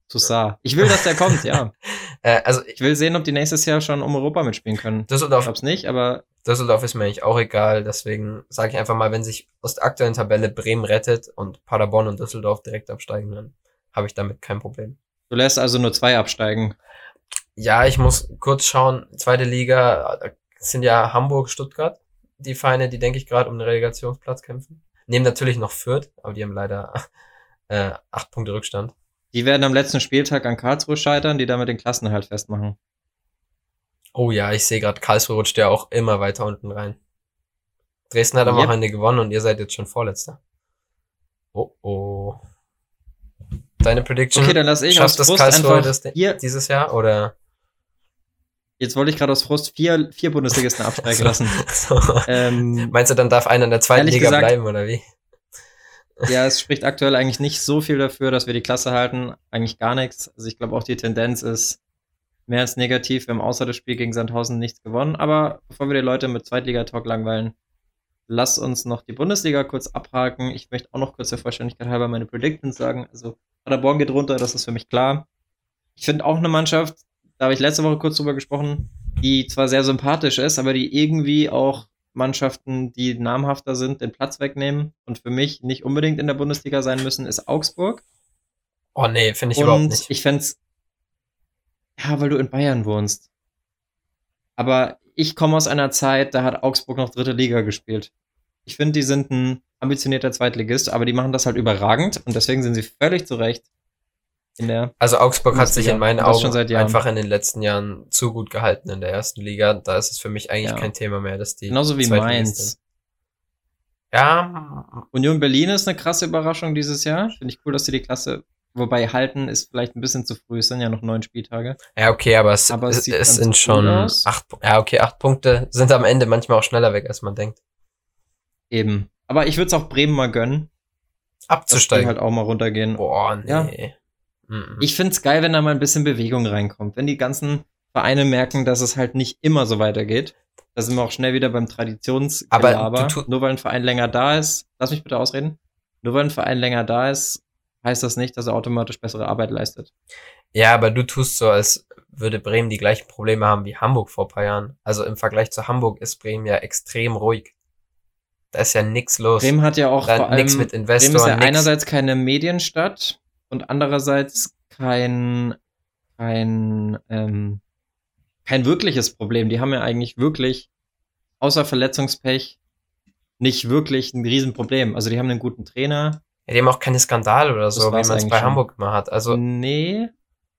Toussaint. Ich will, dass der kommt, ja. äh, also ich will sehen, ob die nächstes Jahr schon um Europa mitspielen können. Düsseldorf, ich glaub's nicht, aber Düsseldorf ist mir eigentlich auch egal. Deswegen sage ich einfach mal, wenn sich aus der aktuellen Tabelle Bremen rettet und Paderborn und Düsseldorf direkt absteigen, dann habe ich damit kein Problem. Du lässt also nur zwei absteigen. Ja, ich muss kurz schauen. Zweite Liga sind ja Hamburg, Stuttgart. Die Vereine, die, denke ich, gerade um den Relegationsplatz kämpfen. Nehmen natürlich noch Fürth, aber die haben leider äh, acht Punkte Rückstand. Die werden am letzten Spieltag an Karlsruhe scheitern, die damit den Klassenerhalt festmachen. Oh ja, ich sehe gerade, Karlsruhe rutscht ja auch immer weiter unten rein. Dresden hat am yep. Wochenende gewonnen und ihr seid jetzt schon Vorletzter. Oh oh. Deine Prediction, okay, dann lass ich schafft das Karlsruhe das dieses Jahr, oder? Jetzt wollte ich gerade aus Frust vier, vier Bundesligisten absteigen lassen. So. Ähm, Meinst du, dann darf einer in der zweiten Liga gesagt, bleiben, oder wie? Ja, es spricht aktuell eigentlich nicht so viel dafür, dass wir die Klasse halten. Eigentlich gar nichts. Also ich glaube auch, die Tendenz ist mehr als negativ. Wir haben außer das Spiel gegen Sandhausen nichts gewonnen. Aber bevor wir die Leute mit Zweitliga-Talk langweilen, lass uns noch die Bundesliga kurz abhaken. Ich möchte auch noch kurz der Vollständigkeit halber meine Predictions sagen. Also Paderborn geht runter, das ist für mich klar. Ich finde auch eine Mannschaft, da habe ich letzte Woche kurz drüber gesprochen, die zwar sehr sympathisch ist, aber die irgendwie auch Mannschaften, die namhafter sind, den Platz wegnehmen und für mich nicht unbedingt in der Bundesliga sein müssen, ist Augsburg. Oh nee, finde ich und überhaupt nicht. Ich fände es, ja, weil du in Bayern wohnst. Aber ich komme aus einer Zeit, da hat Augsburg noch dritte Liga gespielt. Ich finde, die sind ein ambitionierter Zweitligist, aber die machen das halt überragend und deswegen sind sie völlig zu Recht in der also Augsburg Bundesliga. Hat sich in meinen Augen einfach in den letzten Jahren zu gut gehalten in der ersten Liga. Da ist es für mich eigentlich ja. kein Thema mehr, dass die genauso wie Mainz. Ja. Union Berlin ist eine krasse Überraschung dieses Jahr. Finde ich cool, dass sie die Klasse, wobei halten ist vielleicht ein bisschen zu früh. Es sind ja noch neun Spieltage. Ja, okay, aber es, aber es, es sind schon acht, ja, okay, acht Punkte sind am Ende manchmal auch schneller weg, als man denkt. Eben. Aber ich würde es auch Bremen mal gönnen. Abzusteigen. Halt auch mal runtergehen. Boah, nee. Ja. Ich find's geil, wenn da mal ein bisschen Bewegung reinkommt. Wenn die ganzen Vereine merken, dass es halt nicht immer so weitergeht. Da sind wir auch schnell wieder beim Traditionsgelaber. Aber tu- nur weil ein Verein länger da ist, lass mich bitte ausreden, nur weil ein Verein länger da ist, heißt das nicht, dass er automatisch bessere Arbeit leistet. Ja, aber du tust so, als würde Bremen die gleichen Probleme haben wie Hamburg vor ein paar Jahren. Also im Vergleich zu Hamburg ist Bremen ja extrem ruhig. Da ist ja nichts los. Bremen hat ja auch vor allem, nichts mit Investoren. Bremen ist ja nix. Einerseits keine Medienstadt. Und andererseits kein kein ähm, kein wirkliches Problem. Die haben ja eigentlich wirklich, außer Verletzungspech, nicht wirklich ein Riesenproblem. Also die haben einen guten Trainer. Ja, die haben auch keine Skandale oder so, wie man es bei schon. Hamburg mal hat. Also nee,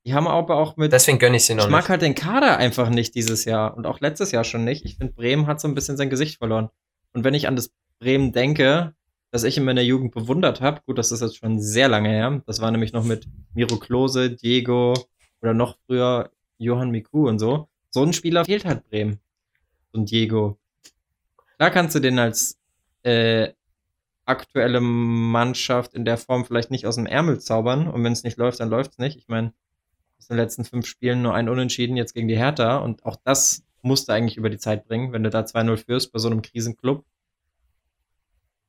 die haben aber auch mit... Deswegen gönne ich sie noch ich nicht. Ich mag halt den Kader einfach nicht dieses Jahr und auch letztes Jahr schon nicht. Ich finde, Bremen hat so ein bisschen sein Gesicht verloren. Und wenn ich an das Bremen denke, dass ich in meiner Jugend bewundert habe. Gut, das ist jetzt schon sehr lange her. Das war nämlich noch mit Miro Klose, Diego oder noch früher Johann Miku und so. So ein Spieler fehlt halt Bremen. So ein Diego. Da kannst du den als äh, aktuelle Mannschaft in der Form vielleicht nicht aus dem Ärmel zaubern. Und wenn es nicht läuft, dann läuft es nicht. Ich meine, aus den letzten fünf Spielen nur ein Unentschieden jetzt gegen die Hertha. Und auch das musst du eigentlich über die Zeit bringen, wenn du da zwei null führst bei so einem Krisenclub.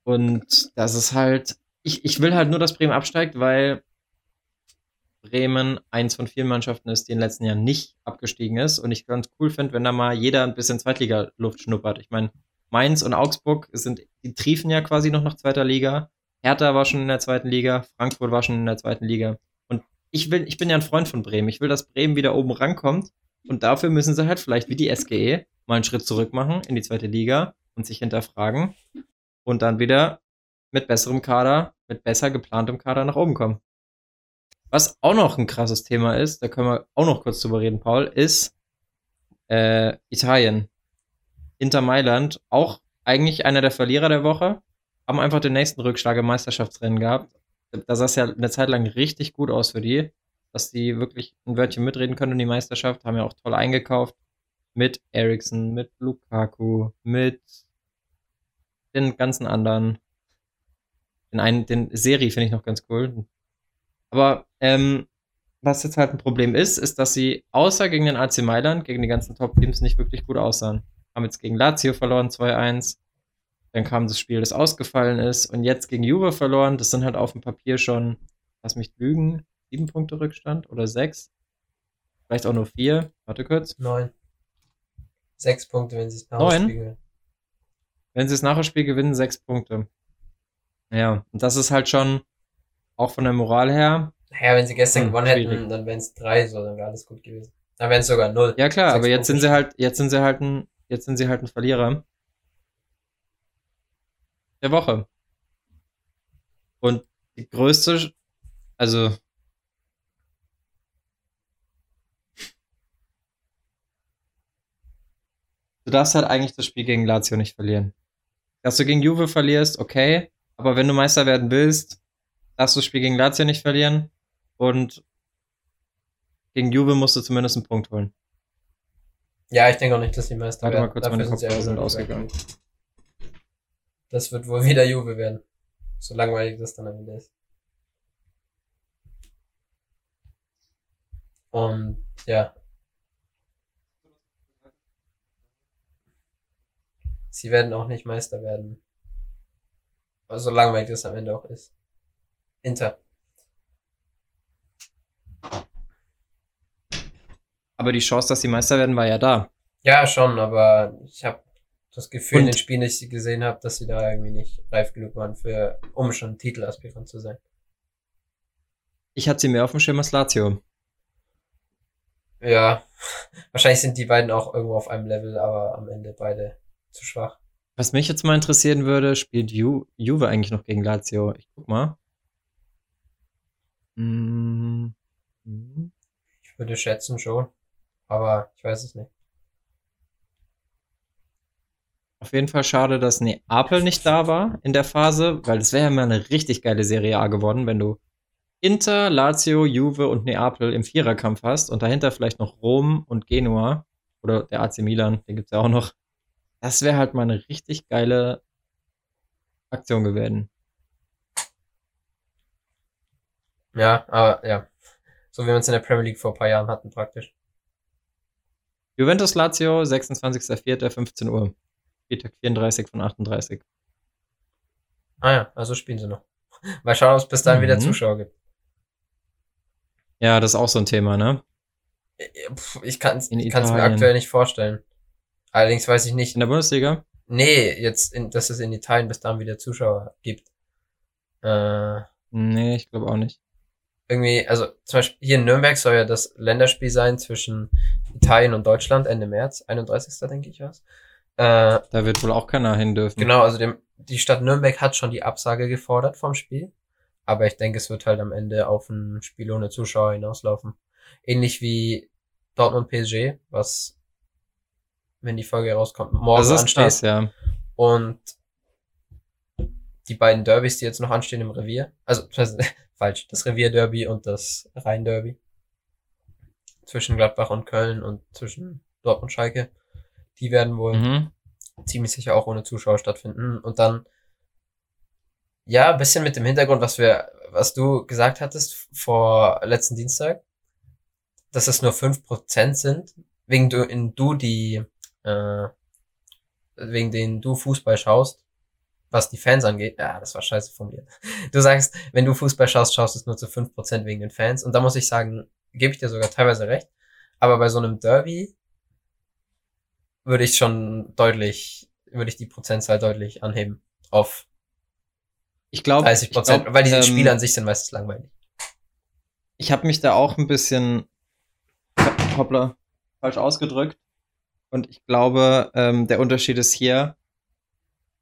Und das ist halt, ich, ich will halt nur, dass Bremen absteigt, weil Bremen eins von vielen Mannschaften ist, die in den letzten Jahren nicht abgestiegen ist. Und ich ganz cool finde, wenn da mal jeder ein bisschen Zweitliga-Luft schnuppert. Ich meine, Mainz und Augsburg sind, die triefen ja quasi noch nach zweiter Liga. Hertha war schon in der zweiten Liga. Frankfurt war schon in der zweiten Liga. Und ich will, ich bin ja ein Freund von Bremen. Ich will, dass Bremen wieder oben rankommt. Und dafür müssen sie halt vielleicht wie die S G E mal einen Schritt zurück machen in die zweite Liga und sich hinterfragen. Und dann wieder mit besserem Kader, mit besser geplantem Kader nach oben kommen. Was auch noch ein krasses Thema ist, da können wir auch noch kurz drüber reden, Paul, ist äh, Italien. Inter Mailand, auch eigentlich einer der Verlierer der Woche, haben einfach den nächsten Rückschlag im Meisterschaftsrennen gehabt. Da sah es ja eine Zeit lang richtig gut aus für die. dass die wirklich ein Wörtchen mitreden können in die Meisterschaft. Haben ja auch toll eingekauft. Mit Eriksen, mit Lukaku, mit den ganzen anderen. Den einen, den Seri finde ich noch ganz cool. Aber ähm, was jetzt halt ein Problem ist, ist, dass sie außer gegen den A C Mailand, gegen die ganzen Top-Teams nicht wirklich gut aussahen. Haben jetzt gegen Lazio verloren, zwei eins. Dann kam das Spiel, das ausgefallen ist. Und jetzt gegen Juve verloren. Das sind halt auf dem Papier schon, lass mich lügen, sieben Punkte Rückstand oder sechs. Vielleicht auch nur vier. Warte kurz. Neun. Sechs Punkte, wenn sie es nachher Spiel gewinnen. Wenn sie es nachher Spiel gewinnen, sechs Punkte. Ja, und das ist halt schon auch von der Moral her. Naja, wenn sie gestern hm, gewonnen schwierig. hätten, dann wären es drei, so, dann wäre alles gut gewesen. Dann wären es sogar null. Ja klar, aber jetzt sind, sie halt, jetzt sind sie halt ein, jetzt sind sie halt ein Verlierer der Woche. Und die größte, also du darfst halt eigentlich das Spiel gegen Lazio nicht verlieren. Dass du gegen Juve verlierst, okay, aber wenn du Meister werden willst, darfst du das Spiel gegen Lazio nicht verlieren und gegen Juve musst du zumindest einen Punkt holen. Ja, ich denke auch nicht, dass die Meister Warte werden. Warte mal kurz, meine Kopfhörer sind ausgegangen. Das wird wohl wieder Juve werden. So langweilig das dann am Ende ist. Und ja. Sie werden auch nicht Meister werden. So langweilig das am Ende auch ist. Inter. Aber die Chance, dass sie Meister werden, war ja da. Ja, schon, aber ich habe das Gefühl, in den Spielen, die ich gesehen habe, dass sie da irgendwie nicht reif genug waren, für, um schon Titelaspirant zu sein. Ich hatte sie mehr auf dem Schirm als Lazio. Ja, wahrscheinlich sind die beiden auch irgendwo auf einem Level, aber am Ende beide zu schwach. Was mich jetzt mal interessieren würde, spielt Ju- Juve eigentlich noch gegen Lazio? Ich guck mal. Mm. Ich würde schätzen schon, aber ich weiß es nicht. Auf jeden Fall schade, dass Neapel nicht da war in der Phase, weil es wäre ja mal eine richtig geile Serie A geworden, wenn du Inter, Lazio, Juve und Neapel im Viererkampf hast und dahinter vielleicht noch Rom und Genua oder der A C Milan, den gibt's ja auch noch. Das wäre halt mal eine richtig geile Aktion geworden. Ja, aber ja. So wie wir es in der Premier League vor ein paar Jahren hatten, praktisch. Juventus Lazio, sechsundzwanzigster vierter, fünfzehn Uhr. Spieltag vierunddreißig von achtunddreißig. Ah ja, also spielen sie noch. Mal schauen, ob es bis dahin mhm. wieder Zuschauer gibt. Ja, das ist auch so ein Thema, ne? Ich kann es mir aktuell nicht vorstellen. Allerdings weiß ich nicht. In der Bundesliga? Nee, jetzt, in, dass es in Italien bis dahin wieder Zuschauer gibt. Äh, nee, ich glaube auch nicht. Irgendwie, also zum Beispiel hier in Nürnberg soll ja das Länderspiel sein zwischen Italien und Deutschland Ende März, einunddreißigster denke ich was. Äh, da wird wohl auch keiner hin dürfen. Genau, also dem, die Stadt Nürnberg hat schon die Absage gefordert vom Spiel, aber ich denke, es wird halt am Ende auf ein Spiel ohne Zuschauer hinauslaufen. Ähnlich wie Dortmund P S G, was, wenn die Folge rauskommt, morgen ansteht. Das, ja. Und die beiden Derbys, die jetzt noch anstehen im Revier, also falsch, das Revierderby und das Rhein-Derby zwischen Gladbach und Köln und zwischen Dortmund und Schalke, die werden wohl mhm. ziemlich sicher auch ohne Zuschauer stattfinden. Und dann, ja, ein bisschen mit dem Hintergrund, was wir, was du gesagt hattest vor letzten Dienstag, dass es nur fünf Prozent sind, wegen du, in du die, äh, wegen denen du Fußball schaust, was die Fans angeht, ja, das war scheiße formuliert. Du sagst, wenn du Fußball schaust, schaust du es nur zu fünf Prozent wegen den Fans. Und da muss ich sagen, gebe ich dir sogar teilweise recht. Aber bei so einem Derby würde ich schon deutlich, würde ich die Prozentzahl deutlich anheben auf ich glaub, dreißig Prozent, ich glaub, weil die ähm, Spiele an sich sind meistens langweilig. Ich habe mich da auch ein bisschen hoppla, falsch ausgedrückt. Und ich glaube, ähm, der Unterschied ist hier,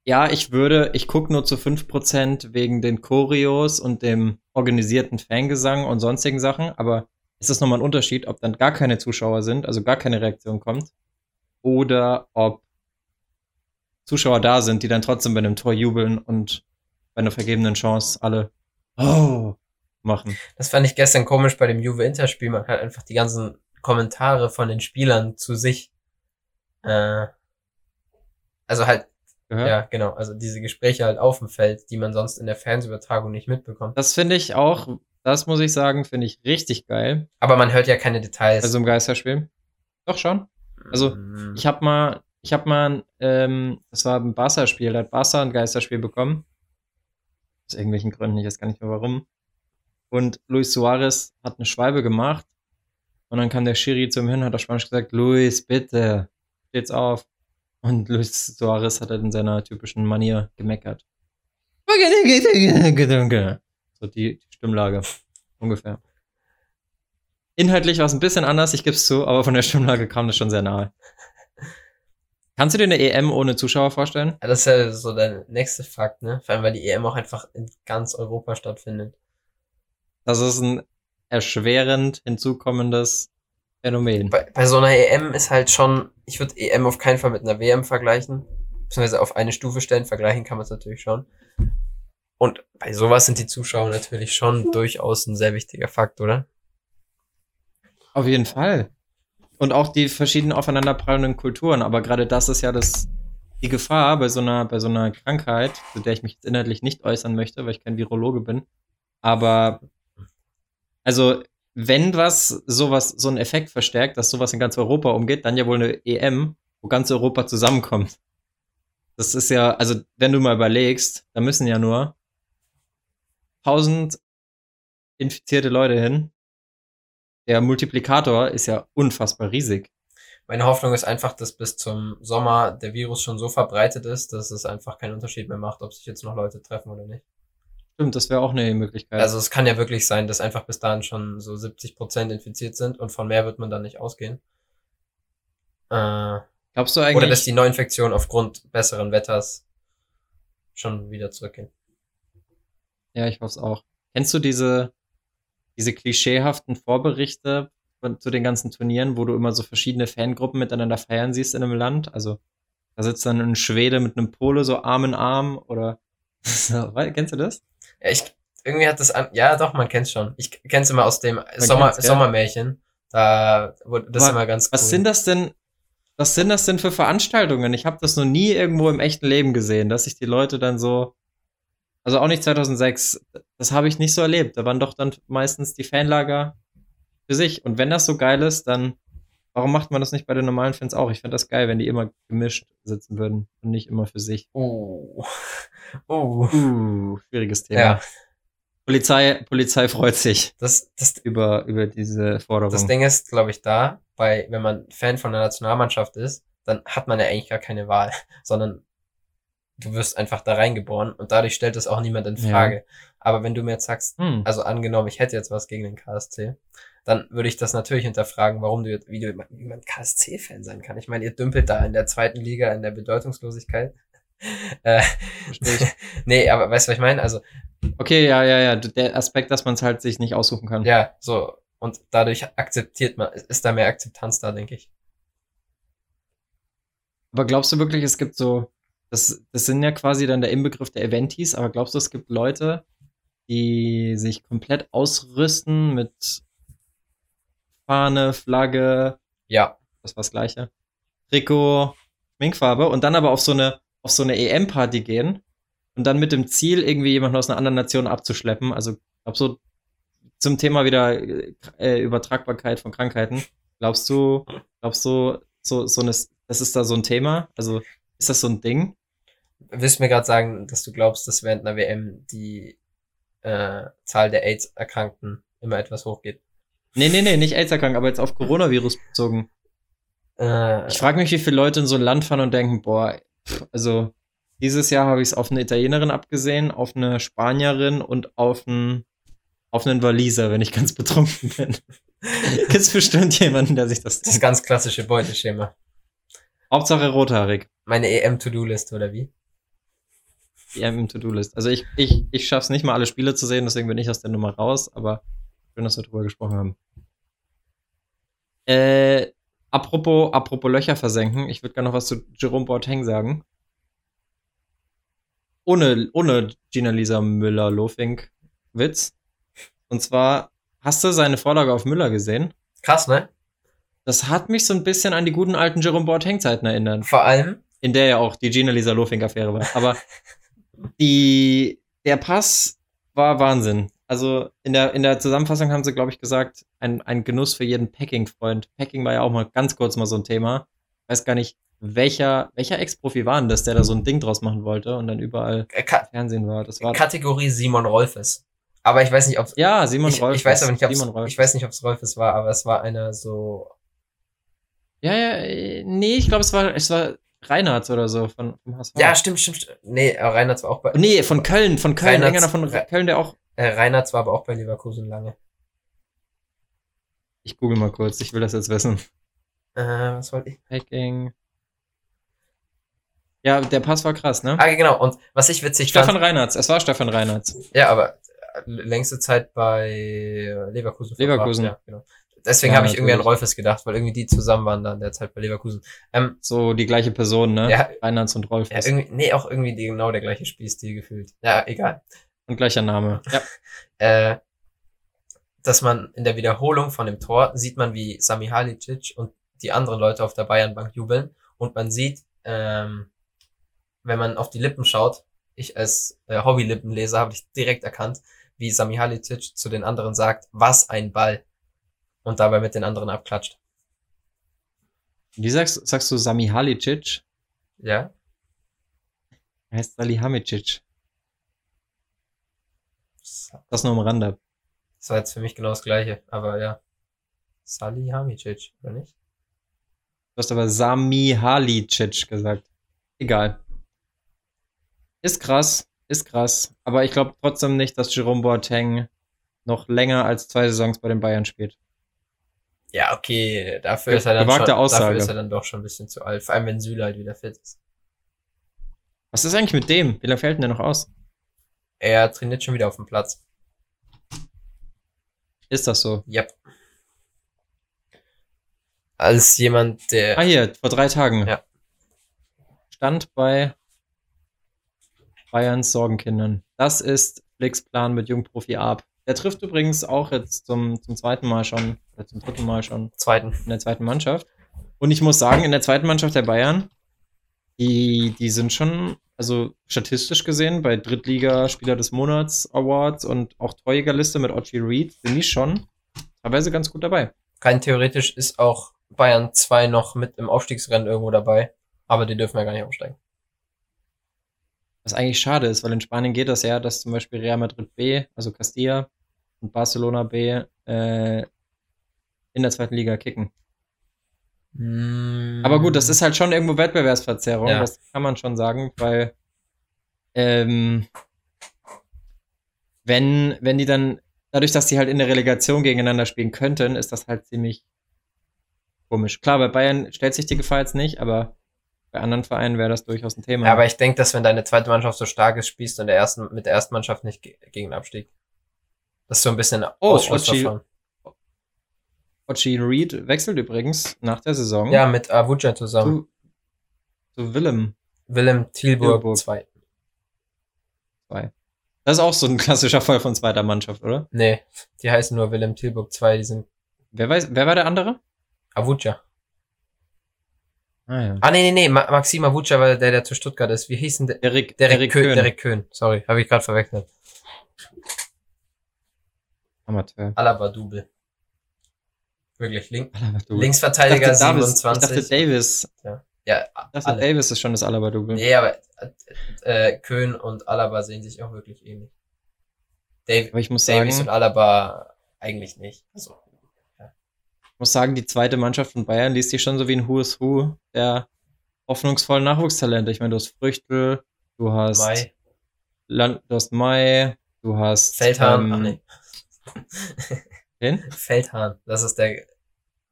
ja, ich würde, ich gucke nur zu fünf Prozent wegen den Choreos und dem organisierten Fangesang und sonstigen Sachen, aber es ist nochmal ein Unterschied, ob dann gar keine Zuschauer sind, also gar keine Reaktion kommt, oder ob Zuschauer da sind, die dann trotzdem bei einem Tor jubeln und bei einer vergebenen Chance alle, oh, machen. Das fand ich gestern komisch bei dem Juve-Inter-Spiel. Man hat einfach die ganzen Kommentare von den Spielern zu sich. Äh, also halt, ja. ja, genau. Also diese Gespräche halt auf dem Feld, die man sonst in der Fansübertragung nicht mitbekommt. Das finde ich auch, das muss ich sagen, finde ich richtig geil. Aber man hört ja keine Details. Also im Geisterspiel. Doch schon. Also mhm. ich habe mal, ich habe mal, ähm, das war ein Barca-Spiel, da hat Barca ein Geisterspiel bekommen. Aus irgendwelchen Gründen, ich weiß gar nicht mehr warum. Und Luis Suarez hat eine Schwalbe gemacht. Und dann kam der Schiri zu ihm hin, hat auf Spanisch gesagt, Luis, bitte, steht's auf. Und Luis Suarez hat halt in seiner typischen Manier gemeckert. So die Stimmlage, ungefähr. Inhaltlich war es ein bisschen anders, ich gebe es zu, aber von der Stimmlage kam das schon sehr nahe. Kannst du dir eine E M ohne Zuschauer vorstellen? Ja, das ist ja so der nächste Fakt, ne? Vor allem, weil die E M auch einfach in ganz Europa stattfindet. Das ist ein erschwerend hinzukommendes Phänomen. Bei, bei so einer E M ist halt schon, ich würde E M auf keinen Fall mit einer W M vergleichen, beziehungsweise auf eine Stufe stellen, vergleichen kann man es natürlich schon. Und bei sowas sind die Zuschauer natürlich schon durchaus ein sehr wichtiger Fakt, oder? Auf jeden Fall. Und auch die verschiedenen aufeinanderprallenden Kulturen, aber gerade das ist ja das die Gefahr bei so einer bei so einer Krankheit, zu der ich mich jetzt inhaltlich nicht äußern möchte, weil ich kein Virologe bin, aber also wenn was sowas so einen Effekt verstärkt, dass sowas in ganz Europa umgeht, dann ja wohl eine E M, wo ganz Europa zusammenkommt. Das ist ja, also wenn du mal überlegst, da müssen ja nur tausend infizierte Leute hin. Der Multiplikator ist ja unfassbar riesig. Meine Hoffnung ist einfach, dass bis zum Sommer der Virus schon so verbreitet ist, dass es einfach keinen Unterschied mehr macht, ob sich jetzt noch Leute treffen oder nicht. Stimmt, das wäre auch eine Möglichkeit. Also es kann ja wirklich sein, dass einfach bis dahin schon so siebzig Prozent infiziert sind und von mehr wird man dann nicht ausgehen. Äh, Glaubst du eigentlich? Oder dass die Neuinfektionen aufgrund besseren Wetters schon wieder zurückgehen. Ja, ich hoffe es auch. Kennst du diese, diese klischeehaften Vorberichte von, zu den ganzen Turnieren, wo du immer so verschiedene Fangruppen miteinander feiern siehst in einem Land? Also da sitzt dann ein Schwede mit einem Pole so Arm in Arm oder so, kennst du das? Ja, ich, irgendwie hat das, ja doch, man kennt's schon. Ich kenn's immer aus dem Sommer, Sommermärchen. Da wurde das immer ganz cool. Was sind das denn, was sind das denn für Veranstaltungen? Ich habe das noch nie irgendwo im echten Leben gesehen, dass sich die Leute dann so, also auch nicht zweitausendsechs, das habe ich nicht so erlebt. Da waren doch dann meistens die Fanlager für sich. Und wenn das so geil ist, dann, warum macht man das nicht bei den normalen Fans auch? Ich fände das geil, wenn die immer gemischt sitzen würden und nicht immer für sich. Oh. Oh. Uh, schwieriges Thema. Ja. Polizei, Polizei freut sich das, das, über, über diese Forderung. Das Ding ist, glaube ich, da, bei, wenn man Fan von der Nationalmannschaft ist, dann hat man ja eigentlich gar keine Wahl, sondern du wirst einfach da reingeboren und dadurch stellt das auch niemand in Frage. Ja. Aber wenn du mir jetzt sagst, hm. also angenommen, ich hätte jetzt was gegen den K S C, dann würde ich das natürlich hinterfragen, warum du jetzt, wie du wie man K S C-Fan sein kann. Ich meine, ihr dümpelt da in der zweiten Liga in der Bedeutungslosigkeit. Äh, nee, aber weißt du, was ich meine? Also, okay, ja, ja, ja, der Aspekt, dass man es halt sich nicht aussuchen kann. Ja, so. Und dadurch akzeptiert man, ist da mehr Akzeptanz da, denke ich. Aber glaubst du wirklich, es gibt so, das, das sind ja quasi dann der Inbegriff der Eventis, aber glaubst du, es gibt Leute, die sich komplett ausrüsten mit Fahne, Flagge, ja, das war das Gleiche, Trikot, Schminkfarbe und dann aber auf so eine auf so eine E M-Party gehen und dann mit dem Ziel, irgendwie jemanden aus einer anderen Nation abzuschleppen. Also, glaub so zum Thema wieder äh, Übertragbarkeit von Krankheiten. Glaubst du, glaubst du, so, so eine, das ist da so ein Thema? Also, ist das so ein Ding? Willst du mir gerade sagen, dass du glaubst, dass während einer W M die äh, Zahl der AIDS-Erkrankten immer etwas hochgeht? Nee, nee, nee, nicht AIDS-erkrankt, aber jetzt auf Coronavirus bezogen. Äh, ich frage mich, wie viele Leute in so ein Land fahren und denken, boah, pff, also dieses Jahr habe ich es auf eine Italienerin abgesehen, auf eine Spanierin und auf einen, auf einen Waliser, wenn ich ganz betrunken bin. Gibt's bestimmt jemanden, der sich das... Das ist ganz klassische Beuteschema. Hauptsache rothaarig. Meine E M-To-Do-List, oder wie? Die E M-To-Do-List. Also ich, ich, ich schaffe es nicht mal, alle Spiele zu sehen, deswegen bin ich aus der Nummer raus, aber schön, dass wir drüber gesprochen haben. Äh, apropos, apropos Löcher versenken, ich würde gerne noch was zu Jerome Boateng sagen. Ohne, ohne Gina-Lisa Müller-Lofink-Witz. Und zwar, hast du seine Vorlage auf Müller gesehen? Krass, ne? Das hat mich so ein bisschen an die guten alten Jerome Boateng-Zeiten erinnert. Vor allem? In der ja auch die Gina-Lisa Lofink-Affäre war. Aber die, der Pass war Wahnsinn. Also in der, in der Zusammenfassung haben sie, glaube ich, gesagt, ein, ein Genuss für jeden Packing-Freund. Packing war ja auch mal ganz kurz mal so ein Thema. Ich weiß gar nicht, welcher, welcher Ex-Profi war denn das, der da so ein Ding draus machen wollte und dann überall Ka- im Fernsehen war. Das war Kategorie Simon Rolfes. Aber ich weiß nicht, ob es... Ja, Simon ich, Rolfes. Ich weiß aber nicht, ob Ich weiß nicht, ob es Rolfes war, aber es war einer so... Ja, ja, nee, ich glaube, es war, es war Reinhardt oder so von, vom H S V. Ja, stimmt, stimmt, stimmt. Nee, Reinhardt war auch bei... Nee, von Köln, von Köln, Reinhardt, von Köln, der auch... Äh, Reinhardt war aber auch bei Leverkusen lange. Ich google mal kurz, ich will das jetzt wissen. Äh, was wollte ich? Hacking. Ja, der Pass war krass, ne? Ah, genau, und was ich witzig fand... Stefan Reinhardt, es war Stefan Reinhardt. Ja, aber längste Zeit bei Leverkusen. Leverkusen. Ja, genau. Deswegen ja, habe ich natürlich irgendwie an Rolfes gedacht, weil irgendwie die zusammen waren dann derzeit bei Leverkusen. Ähm, so die gleiche Person, ne? Ja, Reinhardt und Rolfes. Ja, nee, auch irgendwie die, genau der gleiche Spielstil gefühlt. Ja, egal. Und gleicher Name. Ja. äh, dass man in der Wiederholung von dem Tor sieht man, wie Sami Hamicic und die anderen Leute auf der Bayernbank jubeln. Und man sieht, ähm, wenn man auf die Lippen schaut, ich als äh, Hobby-Lippenleser habe ich direkt erkannt, wie Sami Hamicic zu den anderen sagt, was ein Ball. Und dabei mit den anderen abklatscht. Wie sagst, sagst du Sami Hamicic? Ja. Er heißt Sami Hamicic. Das nur am Rande. Das war jetzt für mich genau das Gleiche, aber ja. Sami Hamicic, oder nicht? Du hast aber Sami Hamicic gesagt. Egal. Ist krass, ist krass. Aber ich glaube trotzdem nicht, dass Jerome Boateng noch länger als zwei Saisons bei den Bayern spielt. Ja, okay, dafür ist, er dann schon, dafür ist er dann doch schon ein bisschen zu alt. Vor allem, wenn Süle halt wieder fit ist. Was ist eigentlich mit dem? Wie lange fällt denn der noch aus? Er trainiert schon wieder auf dem Platz. Ist das so? Ja. Yep. Als jemand, der... Ah, hier, vor drei Tagen. Ja. Stand bei Bayerns Sorgenkindern. Das ist Flicks Plan mit Jungprofi Arp. Der trifft übrigens auch jetzt zum, zum zweiten Mal schon, oder zum dritten Mal schon. Zweiten. In der zweiten Mannschaft. Und ich muss sagen, in der zweiten Mannschaft der Bayern, die, die sind schon, also statistisch gesehen, bei Drittliga-Spieler des Monats Awards und auch Torjägerliste mit Ochi Reed, sind die schon teilweise ganz gut dabei. Rein theoretisch ist auch Bayern zwei noch mit im Aufstiegsrennen irgendwo dabei, aber die dürfen ja gar nicht aufsteigen. Was eigentlich schade ist, weil in Spanien geht das ja, dass zum Beispiel Real Madrid B, also Castilla, und Barcelona B äh, in der zweiten Liga kicken. Mm. Aber gut, das ist halt schon irgendwo Wettbewerbsverzerrung, ja. Das kann man schon sagen, weil ähm, wenn, wenn die dann, dadurch, dass die halt in der Relegation gegeneinander spielen könnten, ist das halt ziemlich komisch. Klar, bei Bayern stellt sich die Gefahr jetzt nicht, aber bei anderen Vereinen wäre das durchaus ein Thema. Ja, aber ich denke, dass wenn deine zweite Mannschaft so stark ist, spielst du in der ersten, mit der ersten Mannschaft nicht ge- gegen den Abstieg. Das ist so ein bisschen oh, Ausschlussverfahren. Ochi Reed wechselt übrigens nach der Saison. Ja, mit Avuja zusammen. Zu, zu Willem. Willem Tilburg zwei. Das ist auch so ein klassischer Fall von zweiter Mannschaft, oder? Nee, die heißen nur Willem Tilburg zwei. Die sind wer, weiß, wer war der andere? Avuja. Ah, ja. Ah, nee, nee, nee. Ma- Maxim Avuja war der, der zu Stuttgart ist. Wie hieß denn der? Derrick, Derrick, Derrick Köhn. Derrick Köhn. Sorry, habe ich gerade verwechselt. Amateur. Alaba-Double. Wirklich, Link- Alaba-Double. Linksverteidiger ich dachte, siebenundzwanzig. Davis, ich dachte, Davis. Ja, ja ich dachte, alle. Davis ist schon das Alaba-Double. Nee, aber äh, Köhn und Alaba sehen sich auch wirklich ähnlich. Dav- aber ich muss Davis sagen, und Alaba eigentlich nicht. Also, ja. Ich muss sagen, die zweite Mannschaft von Bayern liest sich schon so wie ein Who is Who der hoffnungsvollen Nachwuchstalente. Ich meine, du hast Früchtl, du hast Mai, Land- du hast Mai, du hast Feldhahn. Ähm, Ach, nee. Den? Feldhahn, das ist der,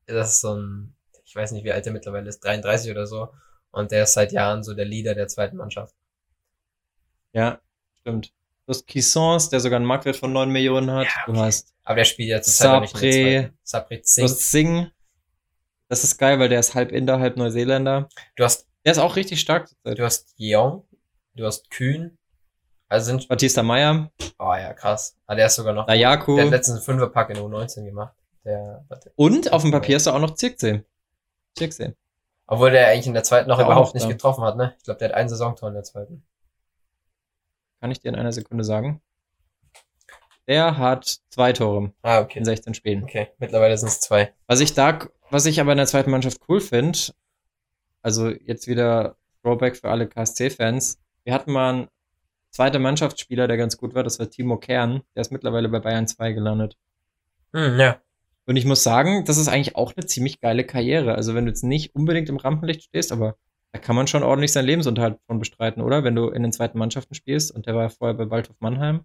das ist so ein, ich weiß nicht wie alt der mittlerweile ist, dreiunddreißig oder so, und der ist seit Jahren so der Leader der zweiten Mannschaft. Ja, stimmt. Du hast Kissons, der sogar einen Marktwert von neun Millionen hat, ja, okay. Du hast aber der spielt ja zurzeit nicht in der zweiten. Sapre Singh. Du hast Singh, das ist geil, weil der ist halb Inder, halb Neuseeländer. Du hast, der ist auch richtig stark. Du hast Yeong, du hast Kühn, Also sind Batista Meier. Oh ja, krass. Ah, der ist sogar noch. Ayako. Der hat letztens einen Fünferpack in U neunzehn gemacht. Der, der Und auf dem Papier ist er auch noch Zirkzee. Zirkzee. Obwohl der eigentlich in der zweiten noch der überhaupt nicht da. getroffen hat, ne? Ich glaube, der hat ein Saisontor in der zweiten. Kann ich dir in einer Sekunde sagen? Der hat zwei Tore ah, okay. in sechzehn Spielen. Okay, mittlerweile sind es zwei. Was ich da, was ich aber in der zweiten Mannschaft cool finde, also jetzt wieder Throwback für alle K S C-Fans, wir hatten mal einen zweiten Mannschaftsspieler, der ganz gut war, das war Timo Kern, der ist mittlerweile bei Bayern zwei gelandet. Hm, ja. Und ich muss sagen, das ist eigentlich auch eine ziemlich geile Karriere. Also wenn du jetzt nicht unbedingt im Rampenlicht stehst, aber da kann man schon ordentlich seinen Lebensunterhalt von bestreiten, oder? Wenn du in den zweiten Mannschaften spielst, und der war vorher bei Waldhof Mannheim,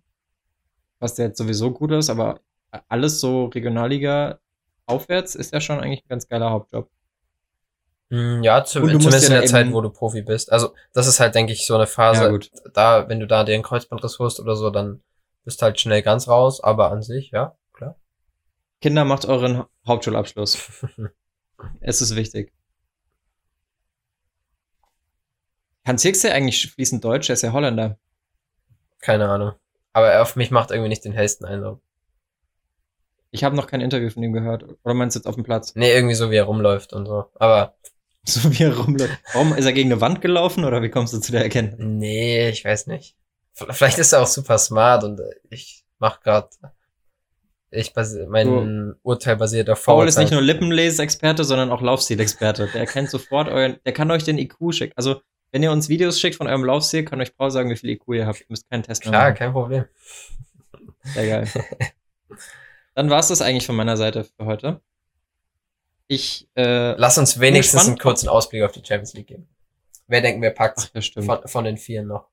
was der jetzt sowieso gut ist, aber alles so Regionalliga aufwärts ist ja schon eigentlich ein ganz geiler Hauptjob. Ja, zum, zumindest in der Zeit, wo du Profi bist. Also das ist halt, denke ich, so eine Phase, ja, gut. Da, wenn du da den Kreuzbandriss holst oder so, dann bist du halt schnell ganz raus, aber an sich, ja, klar. Kinder, macht euren Hauptschulabschluss. Es ist wichtig. Kann Zirkzee eigentlich fließend Deutsch? Er ist ja Holländer. Keine Ahnung. Aber er auf mich macht irgendwie nicht den hellsten Eindruck. Ich habe noch kein Interview von ihm gehört. Oder meinst du jetzt auf dem Platz? Nee, irgendwie so, wie er rumläuft und so. Aber so, wie er rumläuft. Warum? Ist er gegen eine Wand gelaufen oder wie kommst du zu der Erkenntnis? Nee, ich weiß nicht. Vielleicht ist er auch super smart und ich mach gerade... Ich basi- mein oh. Urteil basiert auf Paul ist nicht nur Lippenlesexperte, sondern auch Laufstil-Experte. Der erkennt sofort euren... Der kann euch den I Q schicken. Also... Wenn ihr uns Videos schickt von eurem Laufstil, kann euch Paul sagen, wie viel I Q ihr habt. Ihr müsst keinen Test machen. Klar, kein Problem. Sehr geil. Dann war es das eigentlich von meiner Seite für heute. Ich äh, Lass uns wenigstens einen kurzen Ausblick auf die Champions League geben. Wer denken wir packt ja, von, von den Vieren noch?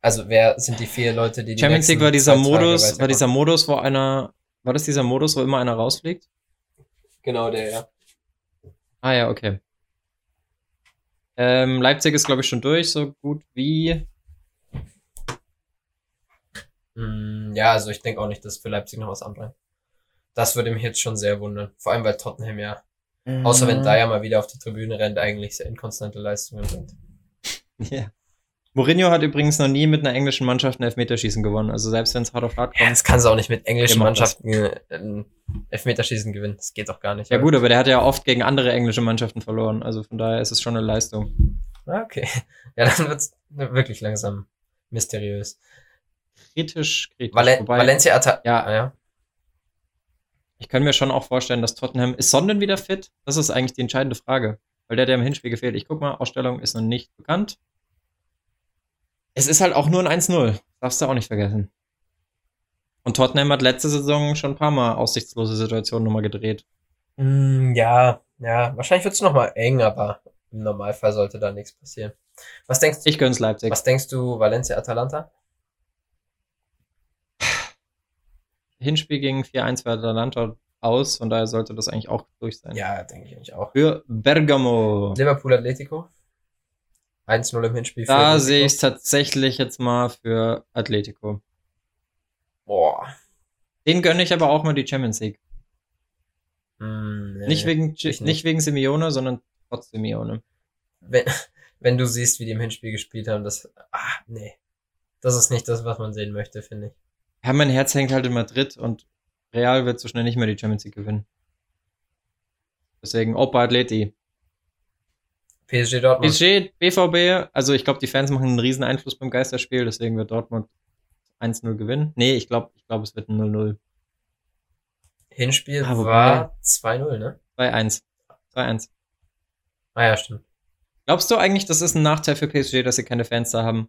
Also wer sind die vier Leute, die die Champions League war dieser Modus, war dieser Modus, wo einer, war das dieser Modus, wo immer einer rausfliegt? Genau, der, ja. Ah ja, okay. Ähm, Leipzig ist, glaube ich, schon durch, so gut wie... Mm, ja, also ich denke auch nicht, dass für Leipzig noch was anbrennt. Das würde mich jetzt schon sehr wundern. Vor allem, weil Tottenham ja, mhm. außer wenn Dyer mal wieder auf die Tribüne rennt, eigentlich sehr inkonstante Leistungen bringt. Ja. Mourinho hat übrigens noch nie mit einer englischen Mannschaft ein Elfmeterschießen gewonnen. Also selbst wenn es hart auf hart kommt... Ja, das kannst du auch nicht mit englischen Mannschaften ein Elfmeterschießen gewinnen. Das geht doch gar nicht. Ja, oder? Gut, aber der hat ja oft gegen andere englische Mannschaften verloren. Also von daher ist es schon eine Leistung. Okay. Ja, dann wird's wirklich langsam mysteriös. Kritisch, kritisch. Valen- Wobei, Valencia Atta... Ja, ja. Ich kann mir schon auch vorstellen, dass Tottenham... Ist Sonnen wieder fit? Das ist eigentlich die entscheidende Frage. Weil der, der im Hinspiel gefehlt... Ich guck mal, Ausstellung ist noch nicht bekannt. Es ist halt auch nur ein eins null. Darfst du auch nicht vergessen. Und Tottenham hat letzte Saison schon ein paar Mal aussichtslose Situationen nochmal gedreht. Mm, ja, ja. Wahrscheinlich wird es nochmal eng, aber im Normalfall sollte da nichts passieren. Was denkst du? Ich gönn's Leipzig. Was denkst du, Valencia Atalanta? Hinspiel gegen vier eins für Atalanta aus, von daher sollte das eigentlich auch durch sein. Ja, denke ich eigentlich auch. Für Bergamo. Liverpool Atletico. eins null im Hinspiel. Da sehe ich es tatsächlich jetzt mal für Atletico. Boah. Den gönne ich aber auch mal die Champions League. Mm, nee, nicht wegen nicht. nicht wegen Simeone, sondern trotz Simeone. Wenn, wenn du siehst, wie die im Hinspiel gespielt haben, das... Ah, nee. Das ist nicht das, was man sehen möchte, finde ich. Ja, mein Herz hängt halt in Madrid und Real wird so schnell nicht mehr die Champions League gewinnen. Deswegen, Opa Atleti. P S G Dortmund. P S G, B V B, also ich glaube, die Fans machen einen riesen Einfluss beim Geisterspiel, deswegen wird Dortmund eins null gewinnen. Nee, ich glaube, ich glaub, es wird ein null null. Hinspiel ah, war zwei null, ne? zwei eins. zwei eins. Ah ja, stimmt. Glaubst du eigentlich, das ist ein Nachteil für P S G, dass sie keine Fans da haben?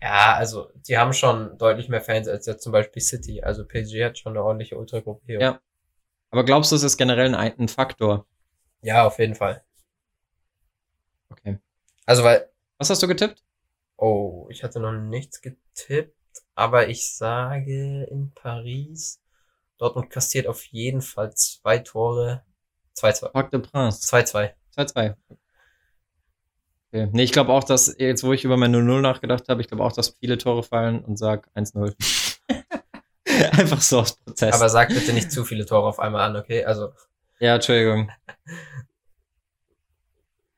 Ja, also die haben schon deutlich mehr Fans als jetzt zum Beispiel City. Also P S G hat schon eine ordentliche Ultragruppe hier. Ja. Aber glaubst du, es ist generell ein, ein Faktor? Ja, auf jeden Fall. Okay. Also, weil. Was hast du getippt? Oh, ich hatte noch nichts getippt, aber ich sage in Paris, Dortmund kassiert auf jeden Fall zwei Tore. zwei zwei. Parc des Princes. zwei zwei. zwei zwei. Okay. Nee, ich glaube auch, dass, jetzt wo ich über mein null null nachgedacht habe, ich glaube auch, dass viele Tore fallen und sag eins null. Einfach so aus Prozess. Aber sag bitte nicht zu viele Tore auf einmal an, okay? Also. Ja, Entschuldigung.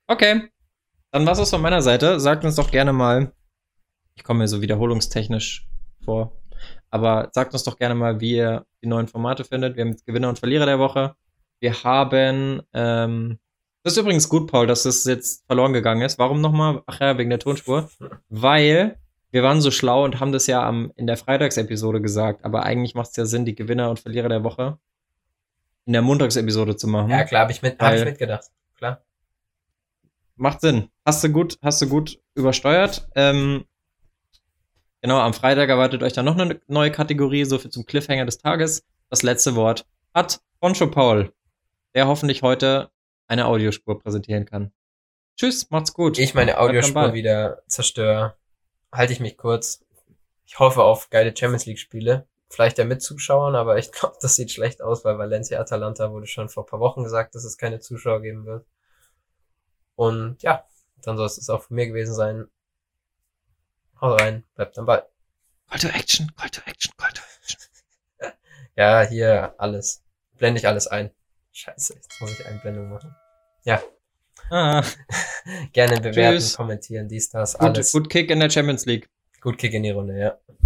Okay. Dann war's das von meiner Seite. Sagt uns doch gerne mal, Ich komme mir so wiederholungstechnisch vor. Aber sagt uns doch gerne mal, wie ihr die neuen Formate findet. Wir haben jetzt Gewinner und Verlierer der Woche. Wir haben, ähm, das ist übrigens gut, Paul, dass es jetzt verloren gegangen ist. Warum nochmal? Ach ja, wegen der Tonspur. Weil wir waren so schlau und haben das ja am, in der Freitagsepisode gesagt. Aber eigentlich macht es ja Sinn, die Gewinner und Verlierer der Woche in der Montagsepisode zu machen. Ja, klar, habe ich, mit, hab ich mitgedacht. Klar. Macht Sinn. Hast du gut, hast du gut übersteuert. Ähm, genau, am Freitag erwartet euch dann noch eine neue Kategorie, so viel zum Cliffhanger des Tages. Das letzte Wort hat Poncho Paul, der hoffentlich heute eine Audiospur präsentieren kann. Tschüss, macht's gut. Ich meine Audiospur wieder zerstöre. Halte ich mich kurz. Ich hoffe auf geile Champions-League-Spiele. Vielleicht ja mit Zuschauern, aber ich glaube, das sieht schlecht aus, weil Valencia-Atalanta wurde schon vor ein paar Wochen gesagt, dass es keine Zuschauer geben wird. Und ja, dann soll es auch von mir gewesen sein. Haut rein, bleibt am Ball. Call to Action, Call to Action, Call to Action. Ja, hier alles. Blende ich alles ein. Scheiße, jetzt muss ich Einblendung machen. Ja. Ah. Gerne bewerten, Tschüss. Kommentieren, dies, das, alles. Gut, gut Kick in der Champions League. Gut Kick in die Runde, ja.